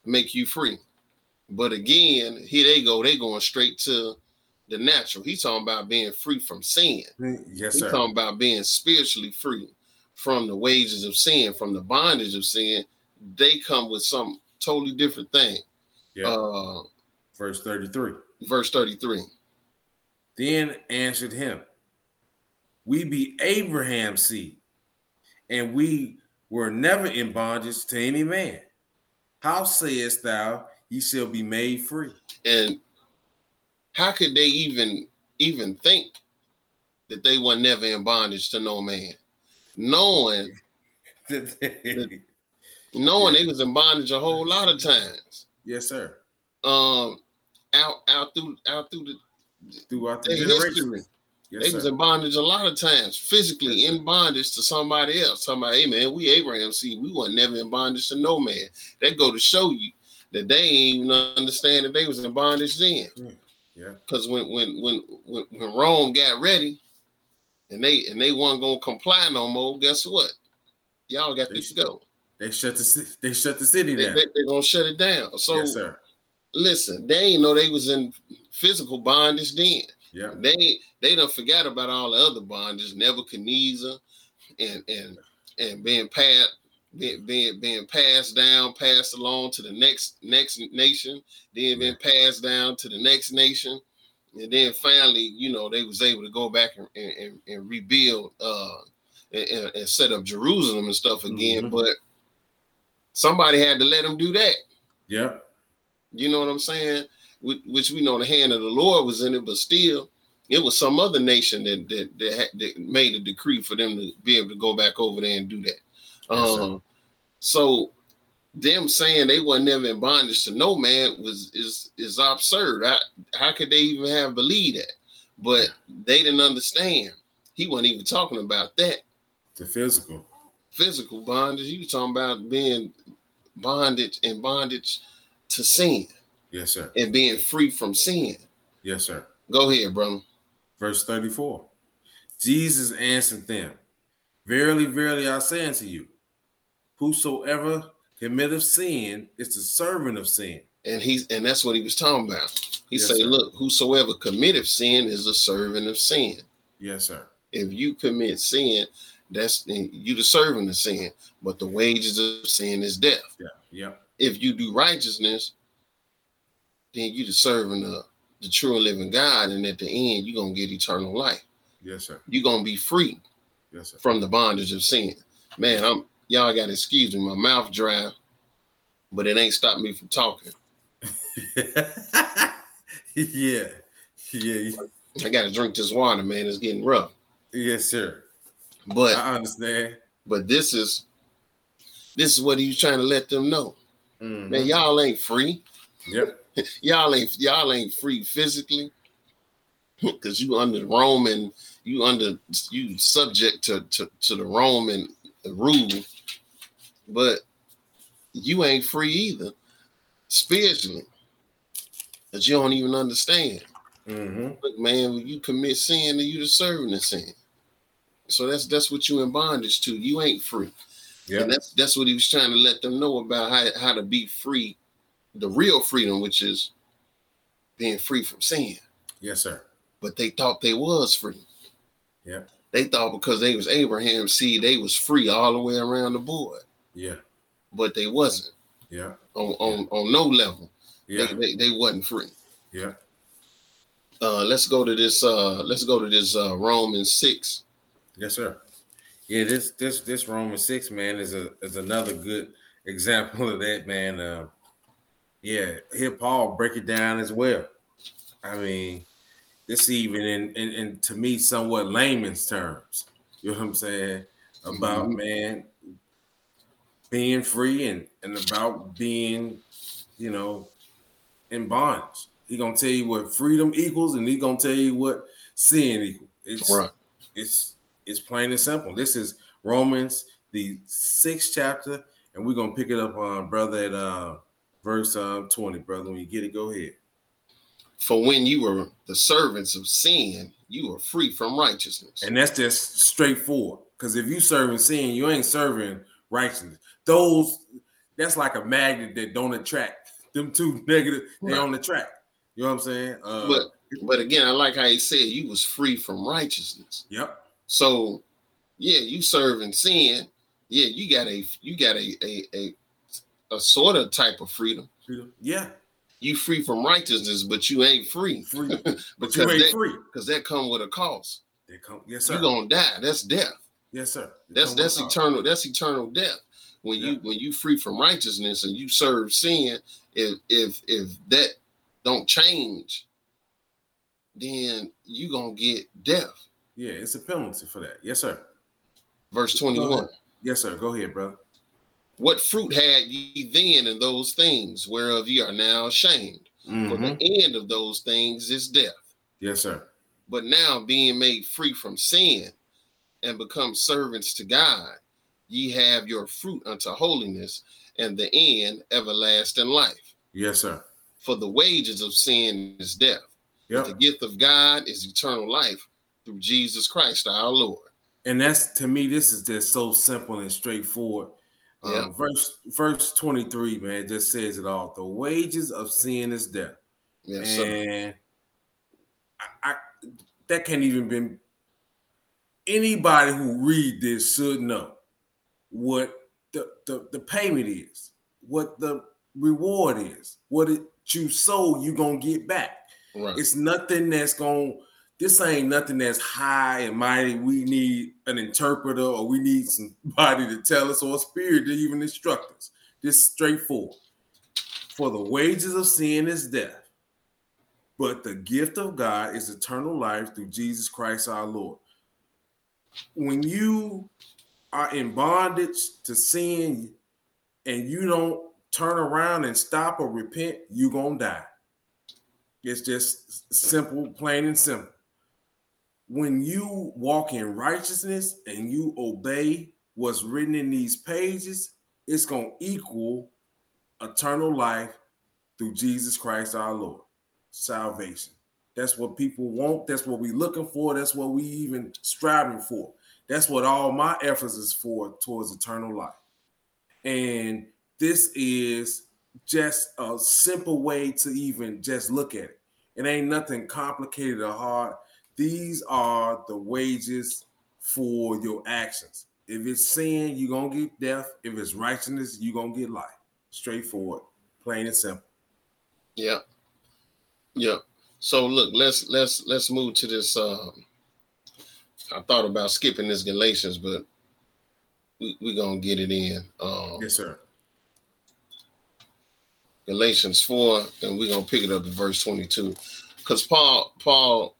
to make you free. But again, here they go. They're going straight to the natural. He's talking about being free from sin. Yes, sir. He's talking about being spiritually free from the wages of sin, from the bondage of sin. They come with some totally different thing. Yeah. Uh, verse thirty-three. Verse thirty-three. Then answered him, we be Abraham's seed, and we were never in bondage to any man. How sayest thou, ye shall be made free? And how could they even, even think that they were never in bondage to no man? Knowing, that, knowing yeah. they was in bondage a whole lot of times. Yes, sir. Um, out, out through, out through the throughout the history. Yes, they sir. Was in bondage a lot of times, physically yes, in bondage to somebody else. Somebody, hey man, we Abraham seed, we were never in bondage to no man. They go to show you that they ain't even understand that they was in bondage then. Yeah. Because when when when when when Rome got ready, and they and they weren't gonna comply no more. Guess what? Y'all got they, to go. They shut the they shut the city down. They, they, they're gonna shut it down. So yes, sir. Listen, they ain't know they was in physical bondage then. Yeah, they they done forgot about all the other bondages, Nebuchadnezzar, and and and being passed being, being being passed down, passed along to the next next nation, then being passed down to the next nation, and then finally, you know, they was able to go back and and, and rebuild uh and, and set up Jerusalem and stuff again. Mm-hmm. But somebody had to let them do that. Yeah, you know what I'm saying. Which we know the hand of the Lord was in it, but still, it was some other nation that that that, that made a decree for them to be able to go back over there and do that. Yes, um, so them saying they were never in bondage to no man was is is absurd. I, how could they even have believed that? But they didn't understand. He wasn't even talking about that. The physical, physical bondage. He was talking about being bondage and bondage to sin. Yes, sir. And being free from sin. Yes, sir. Go ahead, brother. Verse thirty-four. Jesus answered them, verily, verily, I say unto you, whosoever committeth sin is the servant of sin. And he's and that's what he was talking about. He yes, said, look, whosoever committeth sin is a servant of sin. Yes, sir. If you commit sin, that's you the servant of sin, but the wages of sin is death. Yeah. Yeah. If you do righteousness, then you're the servant of the true living God. And at the end, you're going to get eternal life. Yes, sir. You're going to be free yes, sir. From the bondage of sin. Man, I'm y'all got to excuse me. My mouth dry, but it ain't stopped me from talking. yeah. Yeah. I got to drink this water, man. It's getting rough. Yes, sir. But I understand. But this is, this is what he's trying to let them know. Mm-hmm. Man, y'all ain't free. Yep. Y'all ain't y'all ain't free physically because you under Roman, you under you subject to, to, to the Roman rule, but you ain't free either spiritually. That you don't even understand. Mm-hmm. Look, man, when you commit sin, then you the servant of sin. So that's that's what you in bondage to. You ain't free. Yeah, and that's that's what he was trying to let them know about how, how to be free. The real freedom, which is being free from sin. Yes, sir. But they thought they was free. Yeah. They thought because they was Abraham's seed, they was free all the way around the board. Yeah. But they wasn't. Yeah. On on, yeah. on no level. Yeah. They, they, they wasn't free. Yeah. Uh, let's go to this. Uh, let's go to this uh, Romans six. Yes, sir. Yeah, this this this Romans six, man, is a is another good example of that, man. Uh, yeah, here Paul break it down as well. I mean, this even in, in in to me somewhat layman's terms. You know what I'm saying about mm-hmm. man being free and and about being, you know, in bondage. He's gonna tell you what freedom equals, and he's gonna tell you what sin equals. It's right. it's it's plain and simple. This is Romans the sixth chapter, and we're gonna pick it up on uh, brother at uh, verse uh, twenty. Brother, when you get it, go ahead. For when you were the servants of sin, you were free from righteousness. And that's just straightforward. Because if you serving sin, you ain't serving righteousness. Those that's like a magnet that don't attract them two negative. Right. They don't attract. You know what I'm saying? Uh, but but again, I like how he said you was free from righteousness. Yep. So yeah, you serving sin. Yeah, you got a you got a a a, a sort of type of freedom. freedom. Yeah. You free from righteousness, but you ain't free. free. But you ain't that, free because that come with a cost. They come, yes, sir. You're gonna die. That's death. Yes, sir. They that's that's eternal. That's eternal death. When yeah. you when you free from righteousness and you serve sin, if if if that don't change, then you're going to get death. Yeah, it's a penalty for that. Yes, sir. Verse twenty-one. Yes, sir. Go ahead, brother. What fruit had ye then in those things whereof ye are now ashamed? Mm-hmm. For the end of those things is death. Yes, sir. But now being made free from sin and become servants to God, ye have your fruit unto holiness and the end everlasting life. Yes, sir. For the wages of sin is death. Yep. The gift of God is eternal life through Jesus Christ our Lord. And that's, to me, this is just so simple and straightforward. Yep. Um, verse, verse twenty-three, man, just says it all. The wages of sin is death. Yes, and I, I, that can't even be, anybody who read this should know what the, the, the payment is, what the reward is, what it you sold, you're gonna get back. Right. It's nothing that's gonna, this ain't nothing that's high and mighty. We need an interpreter or we need somebody to tell us or a spirit to even instruct us. This straightforward. For the wages of sin is death, but the gift of God is eternal life through Jesus Christ our Lord. When you are in bondage to sin and you don't turn around and stop or repent, you're going to die. It's just simple, plain and simple. When you walk in righteousness and you obey what's written in these pages, it's going to equal eternal life through Jesus Christ our Lord. Salvation. That's what people want. That's what we're looking for. That's what we even striving for. That's what all my efforts is for, towards eternal life. And this is just a simple way to even just look at it. It ain't nothing complicated or hard. These are the wages for your actions. If it's sin, you're going to get death. If it's righteousness, you're going to get life. Straightforward, plain and simple. Yeah. Yeah. So look, let's let's let's move to this. Um, I thought about skipping this Galatians, but we're we going to get it in. Um, yes, sir. Galatians four, and we're gonna pick it up at verse twenty-two, because Paul, Paul,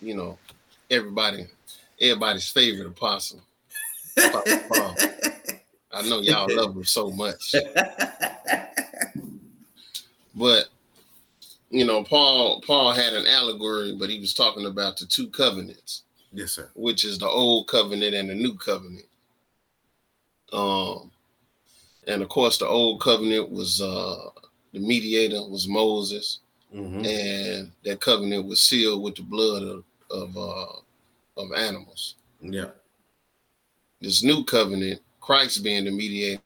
you know, everybody, everybody's favorite apostle. Paul, Paul. I know y'all love him so much, but you know, Paul, Paul had an allegory, but he was talking about the two covenants. Yes, sir. Which is the old covenant and the new covenant. Um. And of course, the old covenant was uh, the mediator was Moses, mm-hmm. and that covenant was sealed with the blood of of, uh, of animals. Yeah. This new covenant, Christ being the mediator,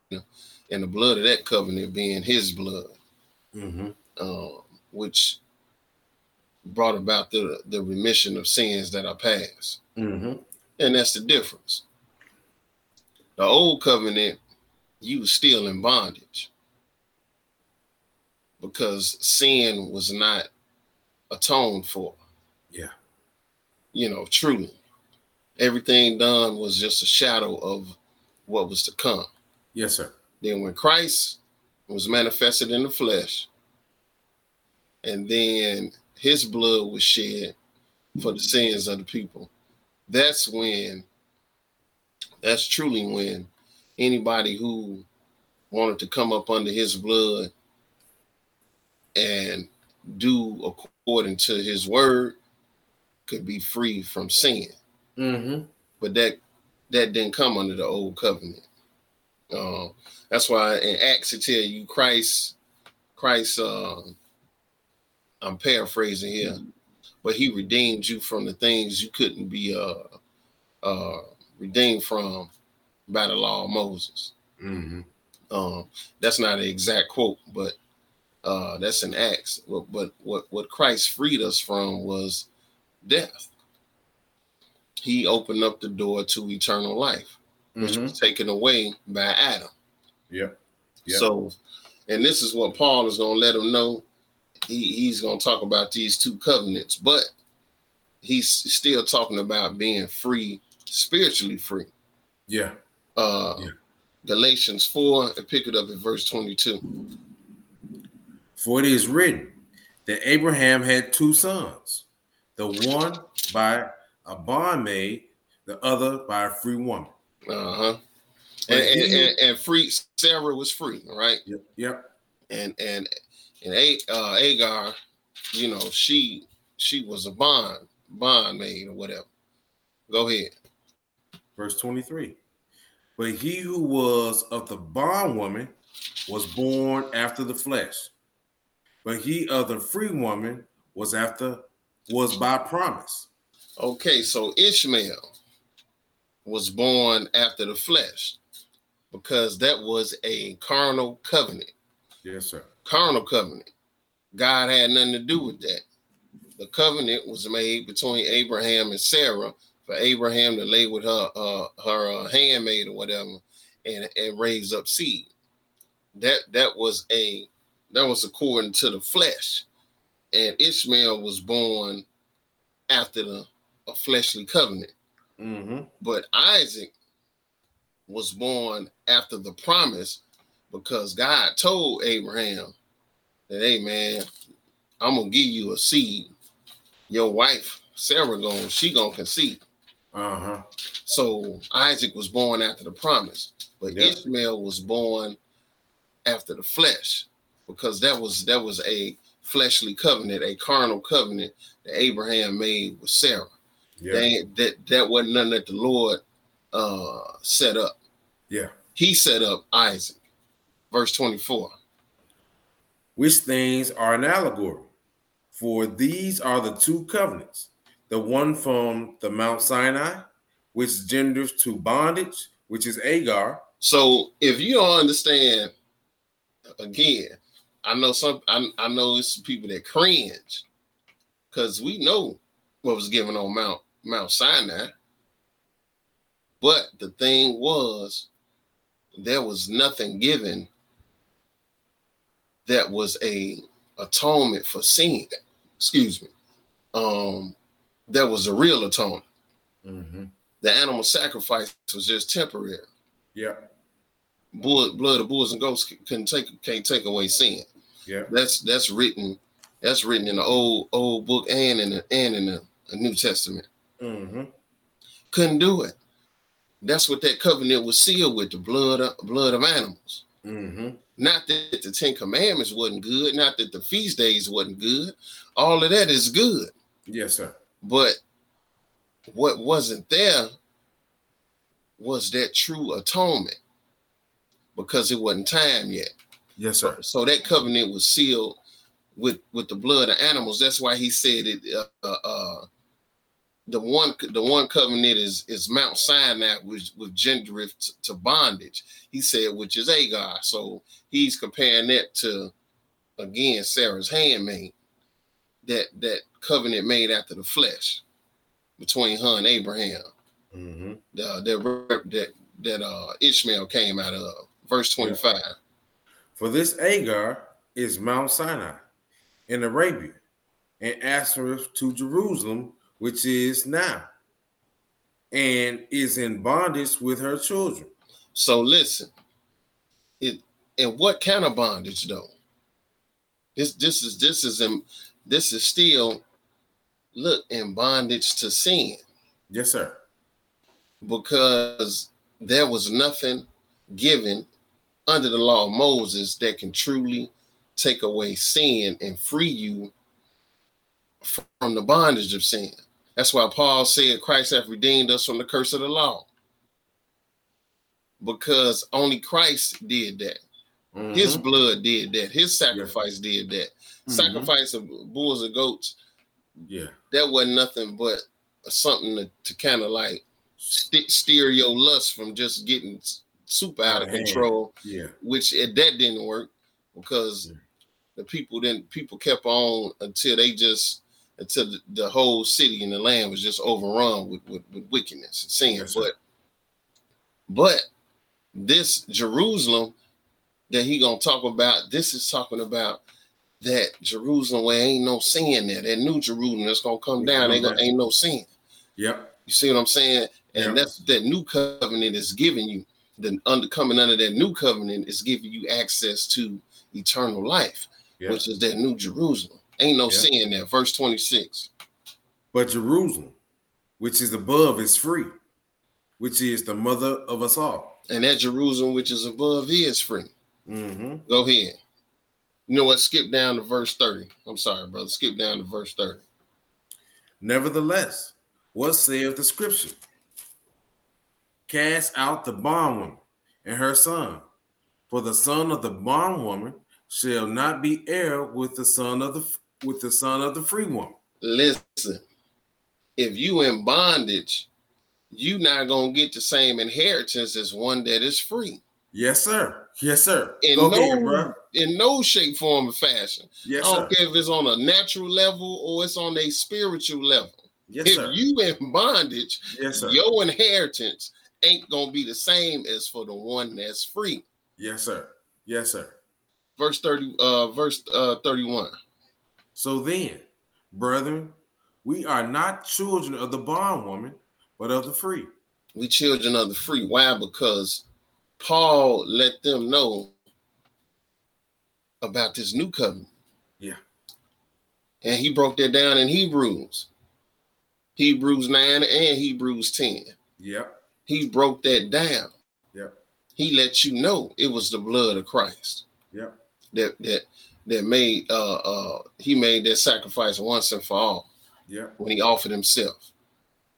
and the blood of that covenant being His blood, mm-hmm. um, which brought about the the remission of sins that are past, mm-hmm. and that's the difference. The old covenant, you were still in bondage because sin was not atoned for. Yeah. You know, truly. Everything done was just a shadow of what was to come. Yes, sir. Then when Christ was manifested in the flesh, and then his blood was shed for the sins of the people, that's when, that's truly when anybody who wanted to come up under his blood and do according to his word could be free from sin. Mm-hmm. But that that didn't come under the old covenant. Uh, that's why in Acts it tells you Christ, Christ, uh, I'm paraphrasing here, mm-hmm. but he redeemed you from the things you couldn't be uh, uh, redeemed from by the law of Moses. Mm-hmm. Um, that's not an exact quote, but uh, that's in Acts. But, but what, what Christ freed us from was death. He opened up the door to eternal life, which mm-hmm. was taken away by Adam. Yeah. Yep. So, and this is what Paul is going to let him know. He, he's going to talk about these two covenants, but he's still talking about being free, spiritually free. Yeah. Uh, yeah. Galatians four, and pick it up at verse twenty-two. For it is written that Abraham had two sons, the one by a bondmaid, the other by a free woman. Uh-huh. And, and, and, and free, Sarah was free, right? Yep. Yep. And and and uh, Hagar, you know, she she was a bond bondmaid or whatever. Go ahead. Verse twenty-three. But he who was of the bondwoman was born after the flesh, but he of the free woman was after was by promise. Okay, so Ishmael was born after the flesh because that was a carnal covenant. Yes, sir. Carnal covenant. God had nothing to do with that. The covenant was made between Abraham and Sarah for Abraham to lay with her uh, her uh, handmaid or whatever and, and raise up seed. That that was a that was according to the flesh, and Ishmael was born after the a fleshly covenant. Mm-hmm. But Isaac was born after the promise because God told Abraham that, hey, man, I'm going to give you a seed. Your wife, Sarah, gonna, she going to conceive. Uh-huh. So Isaac was born after the promise, but yeah. Ishmael was born after the flesh because that was that was a fleshly covenant, a carnal covenant that Abraham made with Sarah. Yeah. They, that that wasn't nothing that the Lord uh, set up. Yeah, he set up Isaac. Verse twenty-four. Which things are an allegory? For these are the two covenants: the one from the Mount Sinai, which genders to bondage, which is Hagar. So, if you don't understand, again, I know some. I, I know it's people that cringe because we know what was given on Mount Mount Sinai. But the thing was, there was nothing given that was a atonement for sin. Excuse me. Um, that was a real atonement. Mm-hmm. The animal sacrifice was just temporary. Yeah. Blood, blood of bulls and goats can take can't take away sin. Yeah. That's that's written. That's written in the old old book and in the and in the New Testament. Mm-hmm. Couldn't do it. That's what that covenant was sealed with, the blood of, blood of animals. Mm-hmm. Not that the Ten Commandments wasn't good. Not that the feast days wasn't good. All of that is good. Yes, sir. But what wasn't there was that true atonement because it wasn't time yet. Yes, sir. So, so that covenant was sealed with with the blood of animals. That's why he said it. Uh, uh, uh, the one the one covenant is is Mount Sinai, which with gendereth to bondage. He said, which is Hagar. So he's comparing that to, again, Sarah's handmaid. That that covenant made after the flesh between her and Abraham. Mm-hmm. The, the, that that uh, Ishmael came out of. Verse twenty-five. Yeah. For this Hagar is Mount Sinai in Arabia, and Ashereth to Jerusalem, which is now, and is in bondage with her children. So listen, it and what kind of bondage though? This this is this is in this is still look in bondage to sin. Yes, sir. Because there was nothing given under the law of Moses that can truly take away sin and free you from the bondage of sin. That's why Paul said Christ hath redeemed us from the curse of the law, because only Christ did that. Mm-hmm. His blood did that. His sacrifice yeah. did that. Mm-hmm. Sacrifice of bulls and goats. Yeah, that wasn't nothing but something to, to kind of like st- steer your lust from just getting super out of control. Yeah, which it, that didn't work because yeah. the people didn't. People kept on until they just. Until the, the whole city and the land was just overrun with, with, with wickedness and sin. Yes, but, but this Jerusalem that he gonna talk about, this is talking about that Jerusalem where ain't no sin there. That new Jerusalem that's gonna come down, ain't, gonna, ain't no sin. Yep. You see what I'm saying? And yep. that's that new covenant is giving you. The under coming under that new covenant is giving you access to eternal life, yep. which is that new Jerusalem. Ain't no yeah. sin there. Verse twenty-six. But Jerusalem, which is above, is free, which is the mother of us all. And that Jerusalem, which is above, is free. Mm-hmm. Go ahead. You know what? Skip down to verse thirty. I'm sorry, brother. Skip down to verse thirty. Nevertheless, what saith the scripture? Cast out the bondwoman and her son, for the son of the bondwoman shall not be heir with the son of the with the son of the free woman. Listen, if you in bondage, you not gonna get the same inheritance as one that is free. Yes, sir. Yes, sir. In Go no, ahead, bro. In no shape, form, or fashion. Yes, I don't sir. care if it's on a natural level or it's on a spiritual level. Yes, if sir. you in bondage, yes, sir. your inheritance ain't gonna be the same as for the one that's free. Yes, sir. Yes, sir. Verse thirty, uh, verse uh, thirty-one. So then, brethren, we are not children of the bondwoman, but of the free. We children of the free. Why? Because Paul let them know about this new covenant. Yeah. And he broke that down in Hebrews. Hebrews nine and Hebrews ten. Yeah. He broke that down. Yeah. He let you know it was the blood of Christ. Yeah. That that that made uh uh he made that sacrifice once and for all. Yeah, when he offered himself,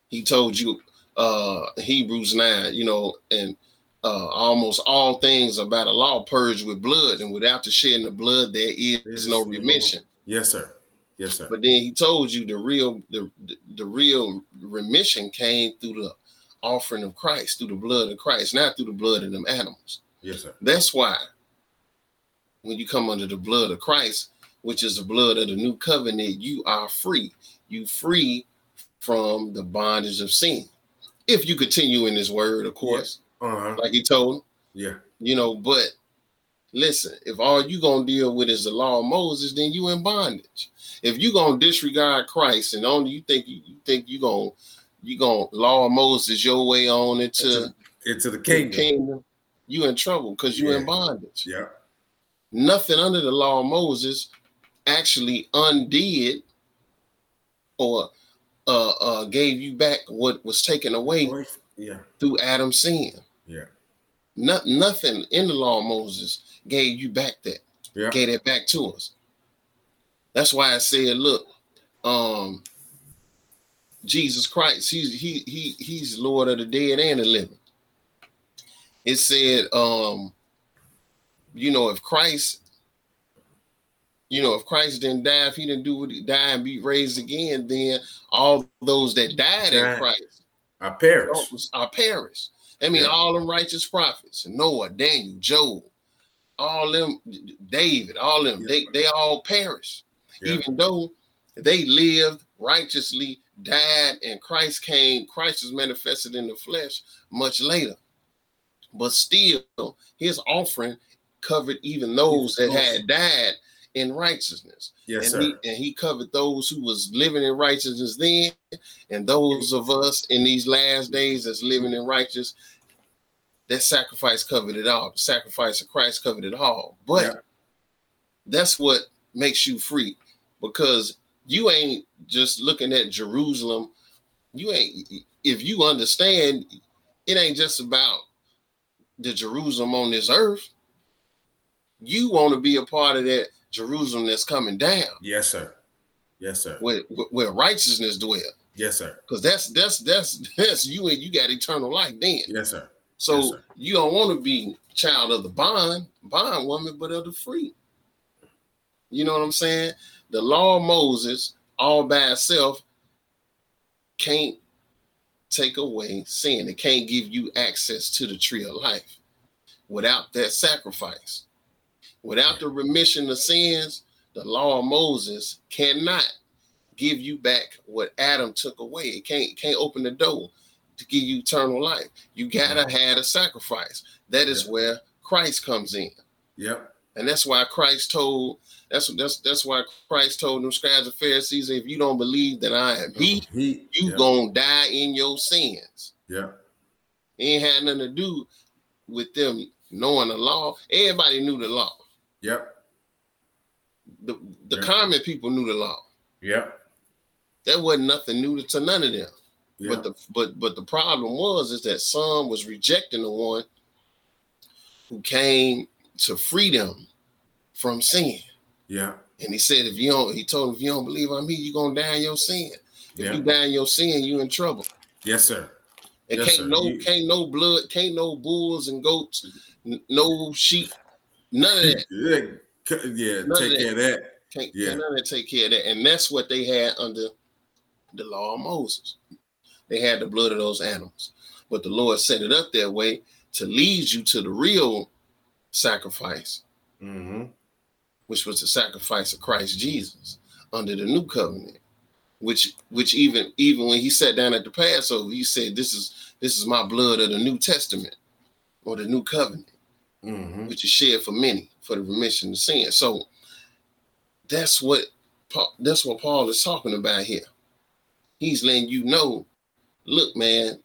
he told you uh Hebrews nine, you know, and uh almost all things about a law purged with blood, and without the shedding of blood there is yes, no remission. Yes, sir. Yes, sir. But then he told you the real the the real remission came through the offering of Christ, through the blood of Christ, not through the blood of them animals. Yes, sir. That's why. When you come under the blood of Christ, which is the blood of the new covenant, you are free. You free from the bondage of sin. If you continue in this word, of course, yeah. uh-huh. like he told him. Yeah. You know, but listen, if all you going to deal with is the law of Moses, then you in bondage. If you going to disregard Christ and only you think you, you think you going to you going to law of Moses your way on into, into the kingdom. The kingdom, you in trouble because you yeah. in bondage. Yeah. Nothing under the law of Moses actually undid or uh, uh, gave you back what was taken away yeah. through Adam's sin. Yeah, no, nothing in the law of Moses gave you back that. Yeah. Gave it back to us. That's why I said, look, um, Jesus Christ, he's he he he's Lord of the dead and the living. It said. Um, You know, if Christ, you know, if Christ didn't die, if he didn't do what he died and be raised again, then all those that died in Christ are perished. Are perished. I mean, yeah. all them righteous prophets, Noah, Daniel, Job, all them, David, all them, yeah. they, they all perished. Yeah. Even though they lived righteously, died, and Christ came, Christ is manifested in the flesh much later. But still, his offering covered even those that had died in righteousness. Yes, and sir. He, and he covered those who was living in righteousness then, and those of us in these last days that's living in righteousness. That sacrifice covered it all. The sacrifice of Christ covered it all. But yeah. that's what makes you free, because you ain't just looking at Jerusalem. You ain't, if you understand, it ain't just about the Jerusalem on this earth. You want to be a part of that Jerusalem that's coming down. Yes, sir. Yes, sir. Where, where righteousness dwells. Yes, sir. Because that's that's that's that's you, and you got eternal life then. Yes, sir. So yes, sir. You don't want to be child of the bond, bond woman, but of the free. You know what I'm saying? The law of Moses all by itself can't take away sin. It can't give you access to the tree of life without that sacrifice. Without the remission of sins, the law of Moses cannot give you back what Adam took away. It can't, can't open the door to give you eternal life. You gotta have a sacrifice. That is yeah. where Christ comes in. Yep. And that's why Christ told that's that's that's why Christ told them scribes and Pharisees, if you don't believe that I am he, he you yeah. gonna die in your sins. Yeah. It ain't had nothing to do with them knowing the law. Everybody knew the law. Yep. The the yep. common people knew the law. Yep. That wasn't nothing new to none of them. Yeah. But the but but the problem was is that some was rejecting the one who came to freedom from sin. Yeah. And he said, if you don't, he told him, if you don't believe on me, you're gonna die in your sin. If yeah. you die in your sin, you in trouble. Yes, sir. And yes, can't sir. no can't no blood, can't no bulls and goats, no sheep, none of that. Yeah, yeah none take of that. care of that. Can't, yeah, can't none of that take care of that. And that's what they had under the law of Moses. They had the blood of those animals, but the Lord set it up that way to lead you to the real sacrifice, mm-hmm. which was the sacrifice of Christ Jesus under the new covenant, which which even even when he sat down at the Passover, he said, this is this is my blood of the New Testament or the new covenant, mm-hmm. which is shed for many for the remission of sin. So that's what that's what Paul is talking about here. He's letting you know, look, man,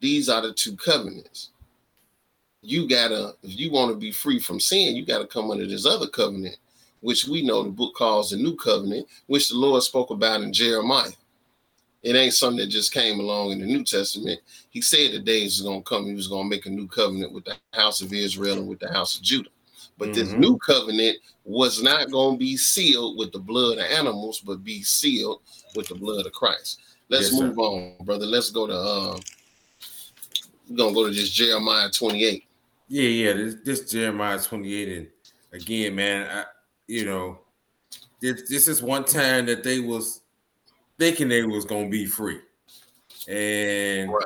these are the two covenants. You gotta, if you want to be free from sin, you gotta come under this other covenant, which we know the book calls the new covenant, which the Lord spoke about in Jeremiah. It ain't something that just came along in the New Testament. He said the days is gonna come, he was gonna make a new covenant with the house of Israel and with the house of Judah. But mm-hmm. this new covenant was not gonna be sealed with the blood of animals, but be sealed with the blood of Christ. Let's yes, move sir. on, brother. Let's go to uh, we're gonna go to just Jeremiah twenty-eight. Yeah, yeah. This, this Jeremiah twenty-eight, and again, man, I, you know, this, this is one time that they was thinking they was gonna be free, and right.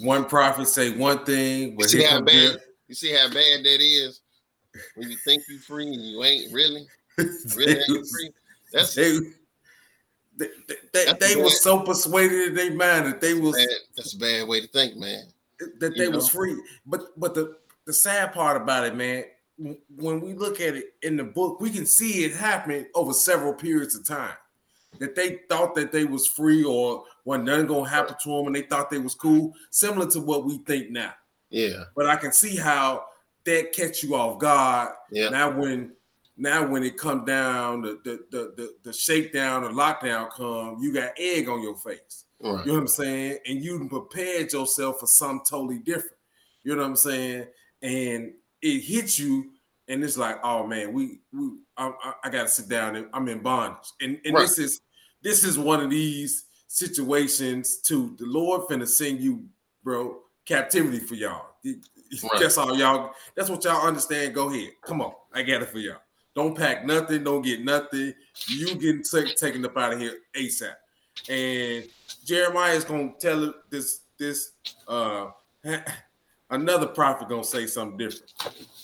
one prophet say one thing, but you see how bad Jer- you see how bad that is when you think you free and you ain't really, really ain't free. That's they, They, they, they were so persuaded in their mind that they was bad, that's a bad way to think, man. That they you know? was free. But but the, the sad part about it, man, when we look at it in the book, we can see it happening over several periods of time. That they thought that they was free or when nothing gonna happen to them, and they thought they was cool, similar to what we think now. Yeah. But I can see how that catch you off guard. Yeah. Now when Now, when it come down, the the the the, the shakedown, the lockdown come, you got egg on your face. Right. You know what I'm saying? And you prepared yourself for something totally different. You know what I'm saying? And it hits you, and it's like, oh man, we we I, I, I gotta sit down. And I'm in bondage. And and right. this is this is one of these situations too. The Lord finna send you, bro, captivity for y'all. Right. That's all y'all. That's what y'all understand. Go ahead. Come on, I got it for y'all. Don't pack nothing. Don't get nothing. You getting t- taken up out of here ASAP. And Jeremiah is gonna tell this this uh, another prophet gonna say something different,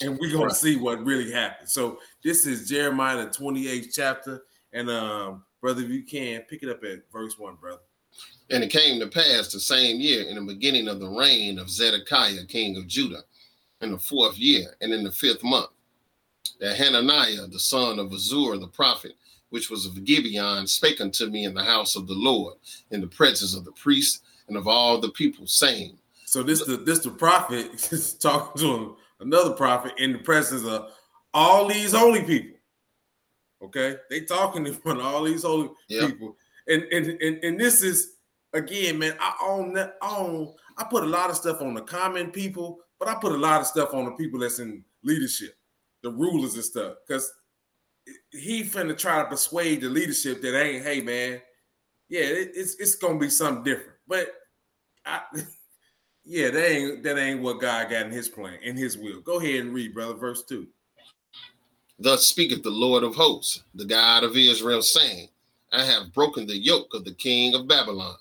and we are gonna right. see what really happened. So this is Jeremiah the twenty-eighth chapter, and um, brother, if you can pick it up at verse one, brother. And it came to pass the same year, in the beginning of the reign of Zedekiah, king of Judah, in the fourth year, and in the fifth month. that Hananiah, the son of Azur, the prophet, which was of Gibeon, spake unto me in the house of the Lord, in the presence of the priests and of all the people, saying. So this the this the prophet is talking to him, another prophet, in the presence of all these holy people. Okay, they talking in front of all these holy yep. people, and, and and and this is again, man. I own that. I own. I put a lot of stuff on the common people, but I put a lot of stuff on the people that's in leadership, the rulers and stuff, because he finna try to persuade the leadership that ain't, hey man, yeah, it, it's it's gonna be something different. But I, yeah, that ain't that ain't what God got in His plan, in His will. Go ahead and read, brother, verse two. Thus speaketh the Lord of hosts, the God of Israel, saying, I have broken the yoke of the king of Babylon.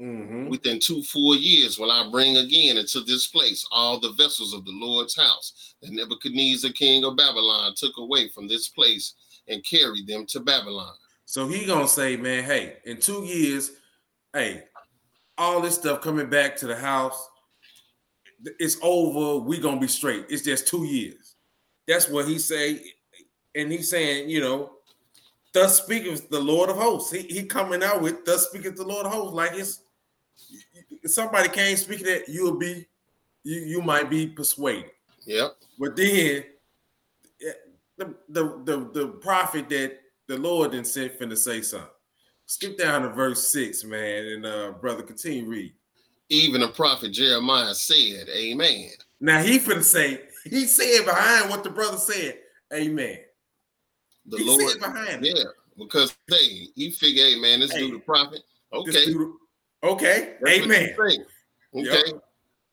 Mm-hmm. Within two full years will I bring again into this place all the vessels of the Lord's house that Nebuchadnezzar, king of Babylon, took away from this place and carried them to Babylon. So he gonna say, man, hey, in two years, hey, all this stuff coming back to the house, it's over. We gonna be straight. It's just two years. That's what he say. And he's saying, you know, thus speaketh the Lord of hosts. He, he coming out with thus speaketh the Lord of hosts. Like it's somebody can't speak that, you'll be, you, you might be persuaded. Yep. But then the, the, the, the prophet that the Lord then sent finna say something. Skip down to verse six, man. And uh, brother, continue read. Even the prophet Jeremiah said, amen. Now he finna say, he said behind what the brother said, amen. The he Lord, behind yeah, because hey, he figured, hey man, this hey, dude the prophet. Okay, dude, okay, that's amen. Okay, yep.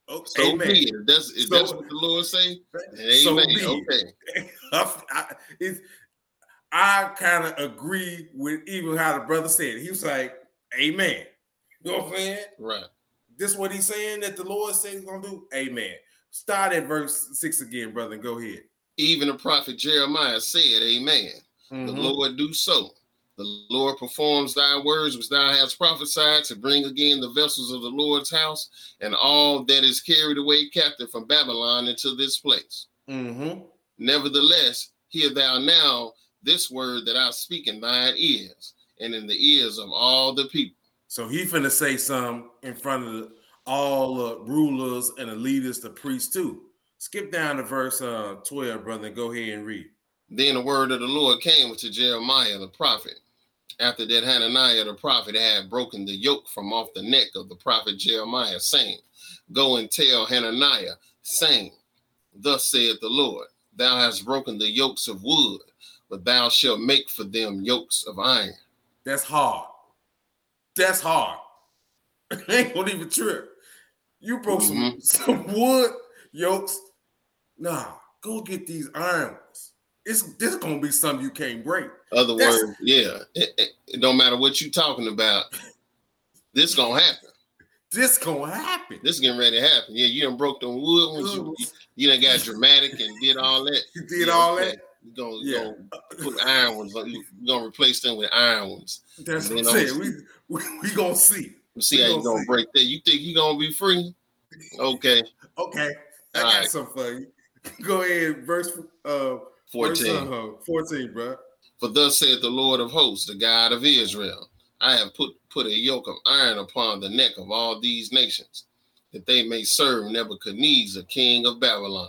Okay, so amen. Be it. That's if so, that's what the Lord say. So amen. Okay, I, I, I kind of agree with even how the brother said it. He was like, amen. You know what I'm saying? Right. This what he's saying that the Lord said he's gonna do. Amen. Start at verse six again, brother, and go ahead. Even the prophet Jeremiah said, amen. Mm-hmm. The Lord do so. The Lord performs thy words which thou hast prophesied to bring again the vessels of the Lord's house and all that is carried away captive from Babylon into this place. Mm-hmm. Nevertheless, hear thou now this word that I speak in thine ears and in the ears of all the people. So he finna say something in front of the, all the rulers and the leaders, the priests too. Skip down to verse uh, twelve, brother, and go ahead and read. Then the word of the Lord came to Jeremiah the prophet, after that Hananiah the prophet had broken the yoke from off the neck of the prophet Jeremiah, saying, go and tell Hananiah, saying, thus saith the Lord, thou hast broken the yokes of wood, but thou shalt make for them yokes of iron. That's hard. That's hard. Ain't gonna even trip. You broke mm-hmm. some, some wood yokes. Nah, go get these iron ones. It's this is gonna be something you can't break. Other That's, words, yeah. It, it, it don't matter what you talking about. This gonna happen. This gonna happen. This getting ready to happen. Yeah, you done broke them wood ones. You, you, you done got dramatic and did all that. You did you know, all that. You gonna, yeah. gonna put iron ones. You gonna replace them with iron ones. That's what I'm saying. We, we we gonna see. See we how gonna you gonna see. break that. You think you gonna be free? Okay. Okay. I got right. some for you. Go ahead, verse uh, fourteen. Verse, uh, fourteen, bro. For thus saith the Lord of hosts, the God of Israel, I have put, put a yoke of iron upon the neck of all these nations, that they may serve Nebuchadnezzar, king of Babylon,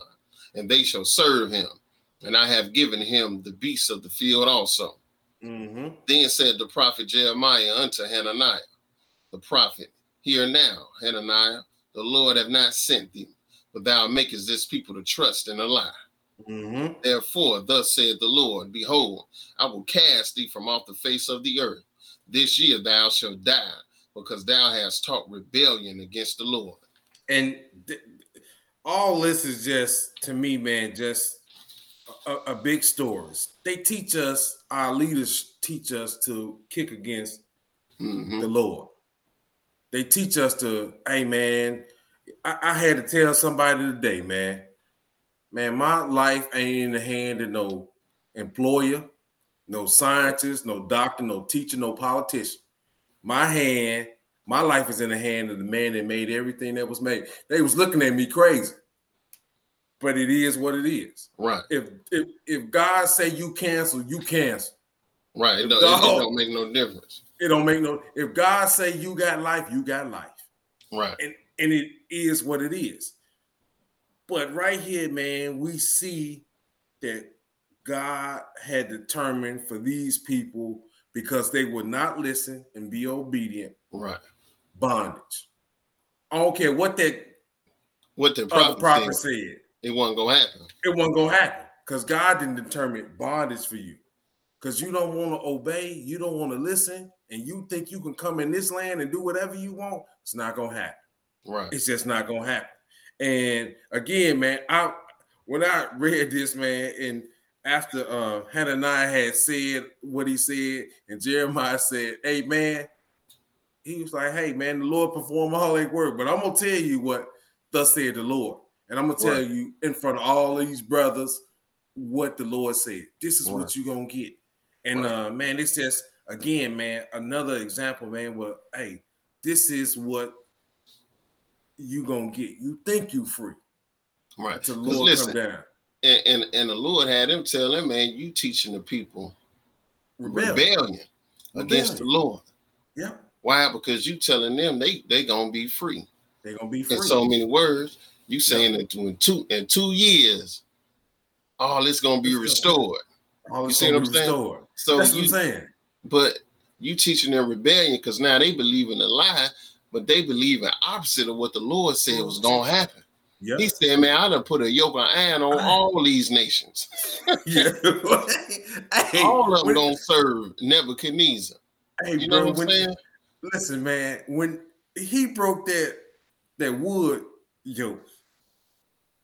and they shall serve him. And I have given him the beasts of the field also. Mm-hmm. Then said the prophet Jeremiah unto Hananiah, the prophet, hear now, Hananiah, the Lord have not sent thee, but thou makest this people to trust in a lie. Mm-hmm. Therefore, thus saith the Lord, behold, I will cast thee from off the face of the earth. This year thou shalt die, because thou hast taught rebellion against the Lord. And th- all this is just, to me, man, just a, a big story. They teach us, our leaders teach us to kick against mm-hmm. the Lord. They teach us to, hey, man, I, I had to tell somebody today, man, man, my life ain't in the hand of no employer, no scientist, no doctor, no teacher, no politician. My hand, my life is in the hand of the man that made everything that was made. They was looking at me crazy. but it is what it is. Right. If if, if God say you cancel, you cancel. Right. It don't, so, it, it don't make no difference. It don't make no. If God say you got life, you got life. Right. And and it is what it is. But right here, man, we see that God had determined for these people, because they would not listen and be obedient. Right. Bondage. I don't care what that what the prophet, prophet said. It wasn't gonna happen. It wasn't gonna happen because God didn't determine bondage for you. Because you don't want to obey, you don't want to listen, and you think you can come in this land and do whatever you want. It's not gonna happen. Right. It's just not gonna happen. And again, man, I when I read this, man, and after uh, Hananiah had said what he said, and Jeremiah said, "Hey, man," he was like, "Hey, man, the Lord performed all that work, but I'm gonna tell you what thus said the Lord, and I'm gonna tell right. you in front of all these brothers what the Lord said. This is right. what you're gonna get." And right. uh, man, it's just again, man, another example, man, where hey, this is what you gonna get. You think you free, right? The Lord come down. And, and and the Lord had him tell him, man, you teaching the people rebellion, rebellion against rebellion. The Lord. Yeah. Why? Because you telling them they they gonna be free. They gonna be free. In so many words, you saying yeah. that in two in two years, all it's gonna be restored. All you see what I'm restored. saying? So that's you, what I'm saying. But you teaching them rebellion because now they believe in a lie, but they believe in opposite of what the Lord said was gonna happen. Yeah. He said, man, I done put a yoke of iron on all these nations. Yeah. Hey, all of them going to serve Nebuchadnezzar. Hey, you know bro, what I'm saying? You, listen, man, when he broke that, that wood yoke,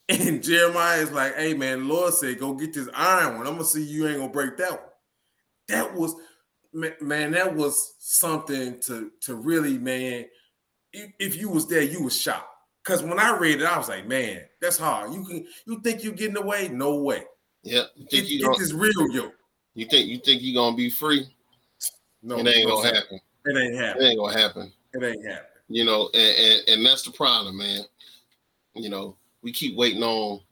and Jeremiah is like, hey, man, the Lord said, go get this iron one. I'm going to see you ain't going to break that one. That was, man, that was something to, to really, man, if you was there, you was shocked. Because when I read it, I was like, man, that's hard. You can you think you're getting away? No way. Yeah. You think it, you it is real yoke. You think you think you're gonna be free? No, it ain't gonna happen. It ain't happening. It ain't gonna happen. It ain't happening. You know, and, and, and that's the problem, man. You know, we keep waiting on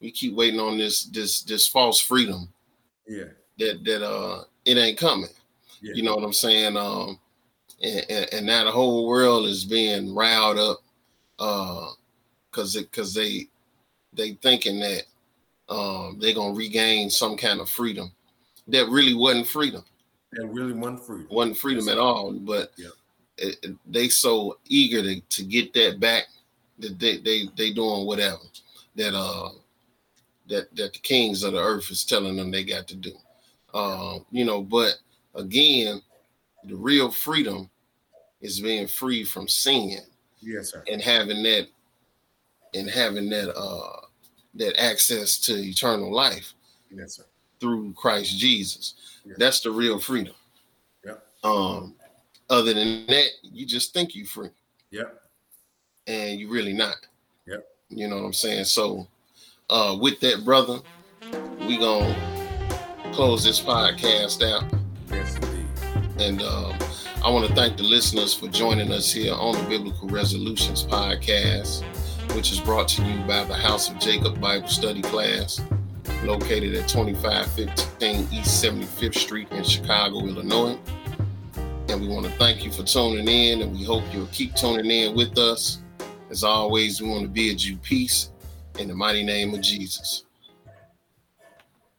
we keep waiting on this this this false freedom. Yeah. That that uh it ain't coming. Yeah. You know what I'm saying? Um and, and, and now the whole world is being riled up. Uh, cause it, cause they, they thinking that um, they're gonna regain some kind of freedom that really wasn't freedom. That really wasn't freedom. Wasn't freedom That's at right. all. But yeah. it, it, they so eager to, to get that back that they, they they doing whatever that uh that that the kings of the earth is telling them they got to do. Uh, you know, but again, the real freedom is being free from sin. Yes, sir. And having that, and having that, uh, that access to eternal life. Yes, sir. Through Christ Jesus. Yes. That's the real freedom. Yeah. Um. Other than that, you just think you free. Yeah. And you really not. Yeah. You know what I'm saying? So, uh, with that, brother, we gonna close this podcast out. Yes, indeed. And um. Uh, I want to thank the listeners for joining us here on the Biblical Resolutions Podcast, which is brought to you by the House of Jacob Bible Study Class, located at twenty-five fifteen East seventy-fifth Street in Chicago, Illinois. And we want to thank you for tuning in, and we hope you'll keep tuning in with us. As always, we want to bid you peace in the mighty name of Jesus.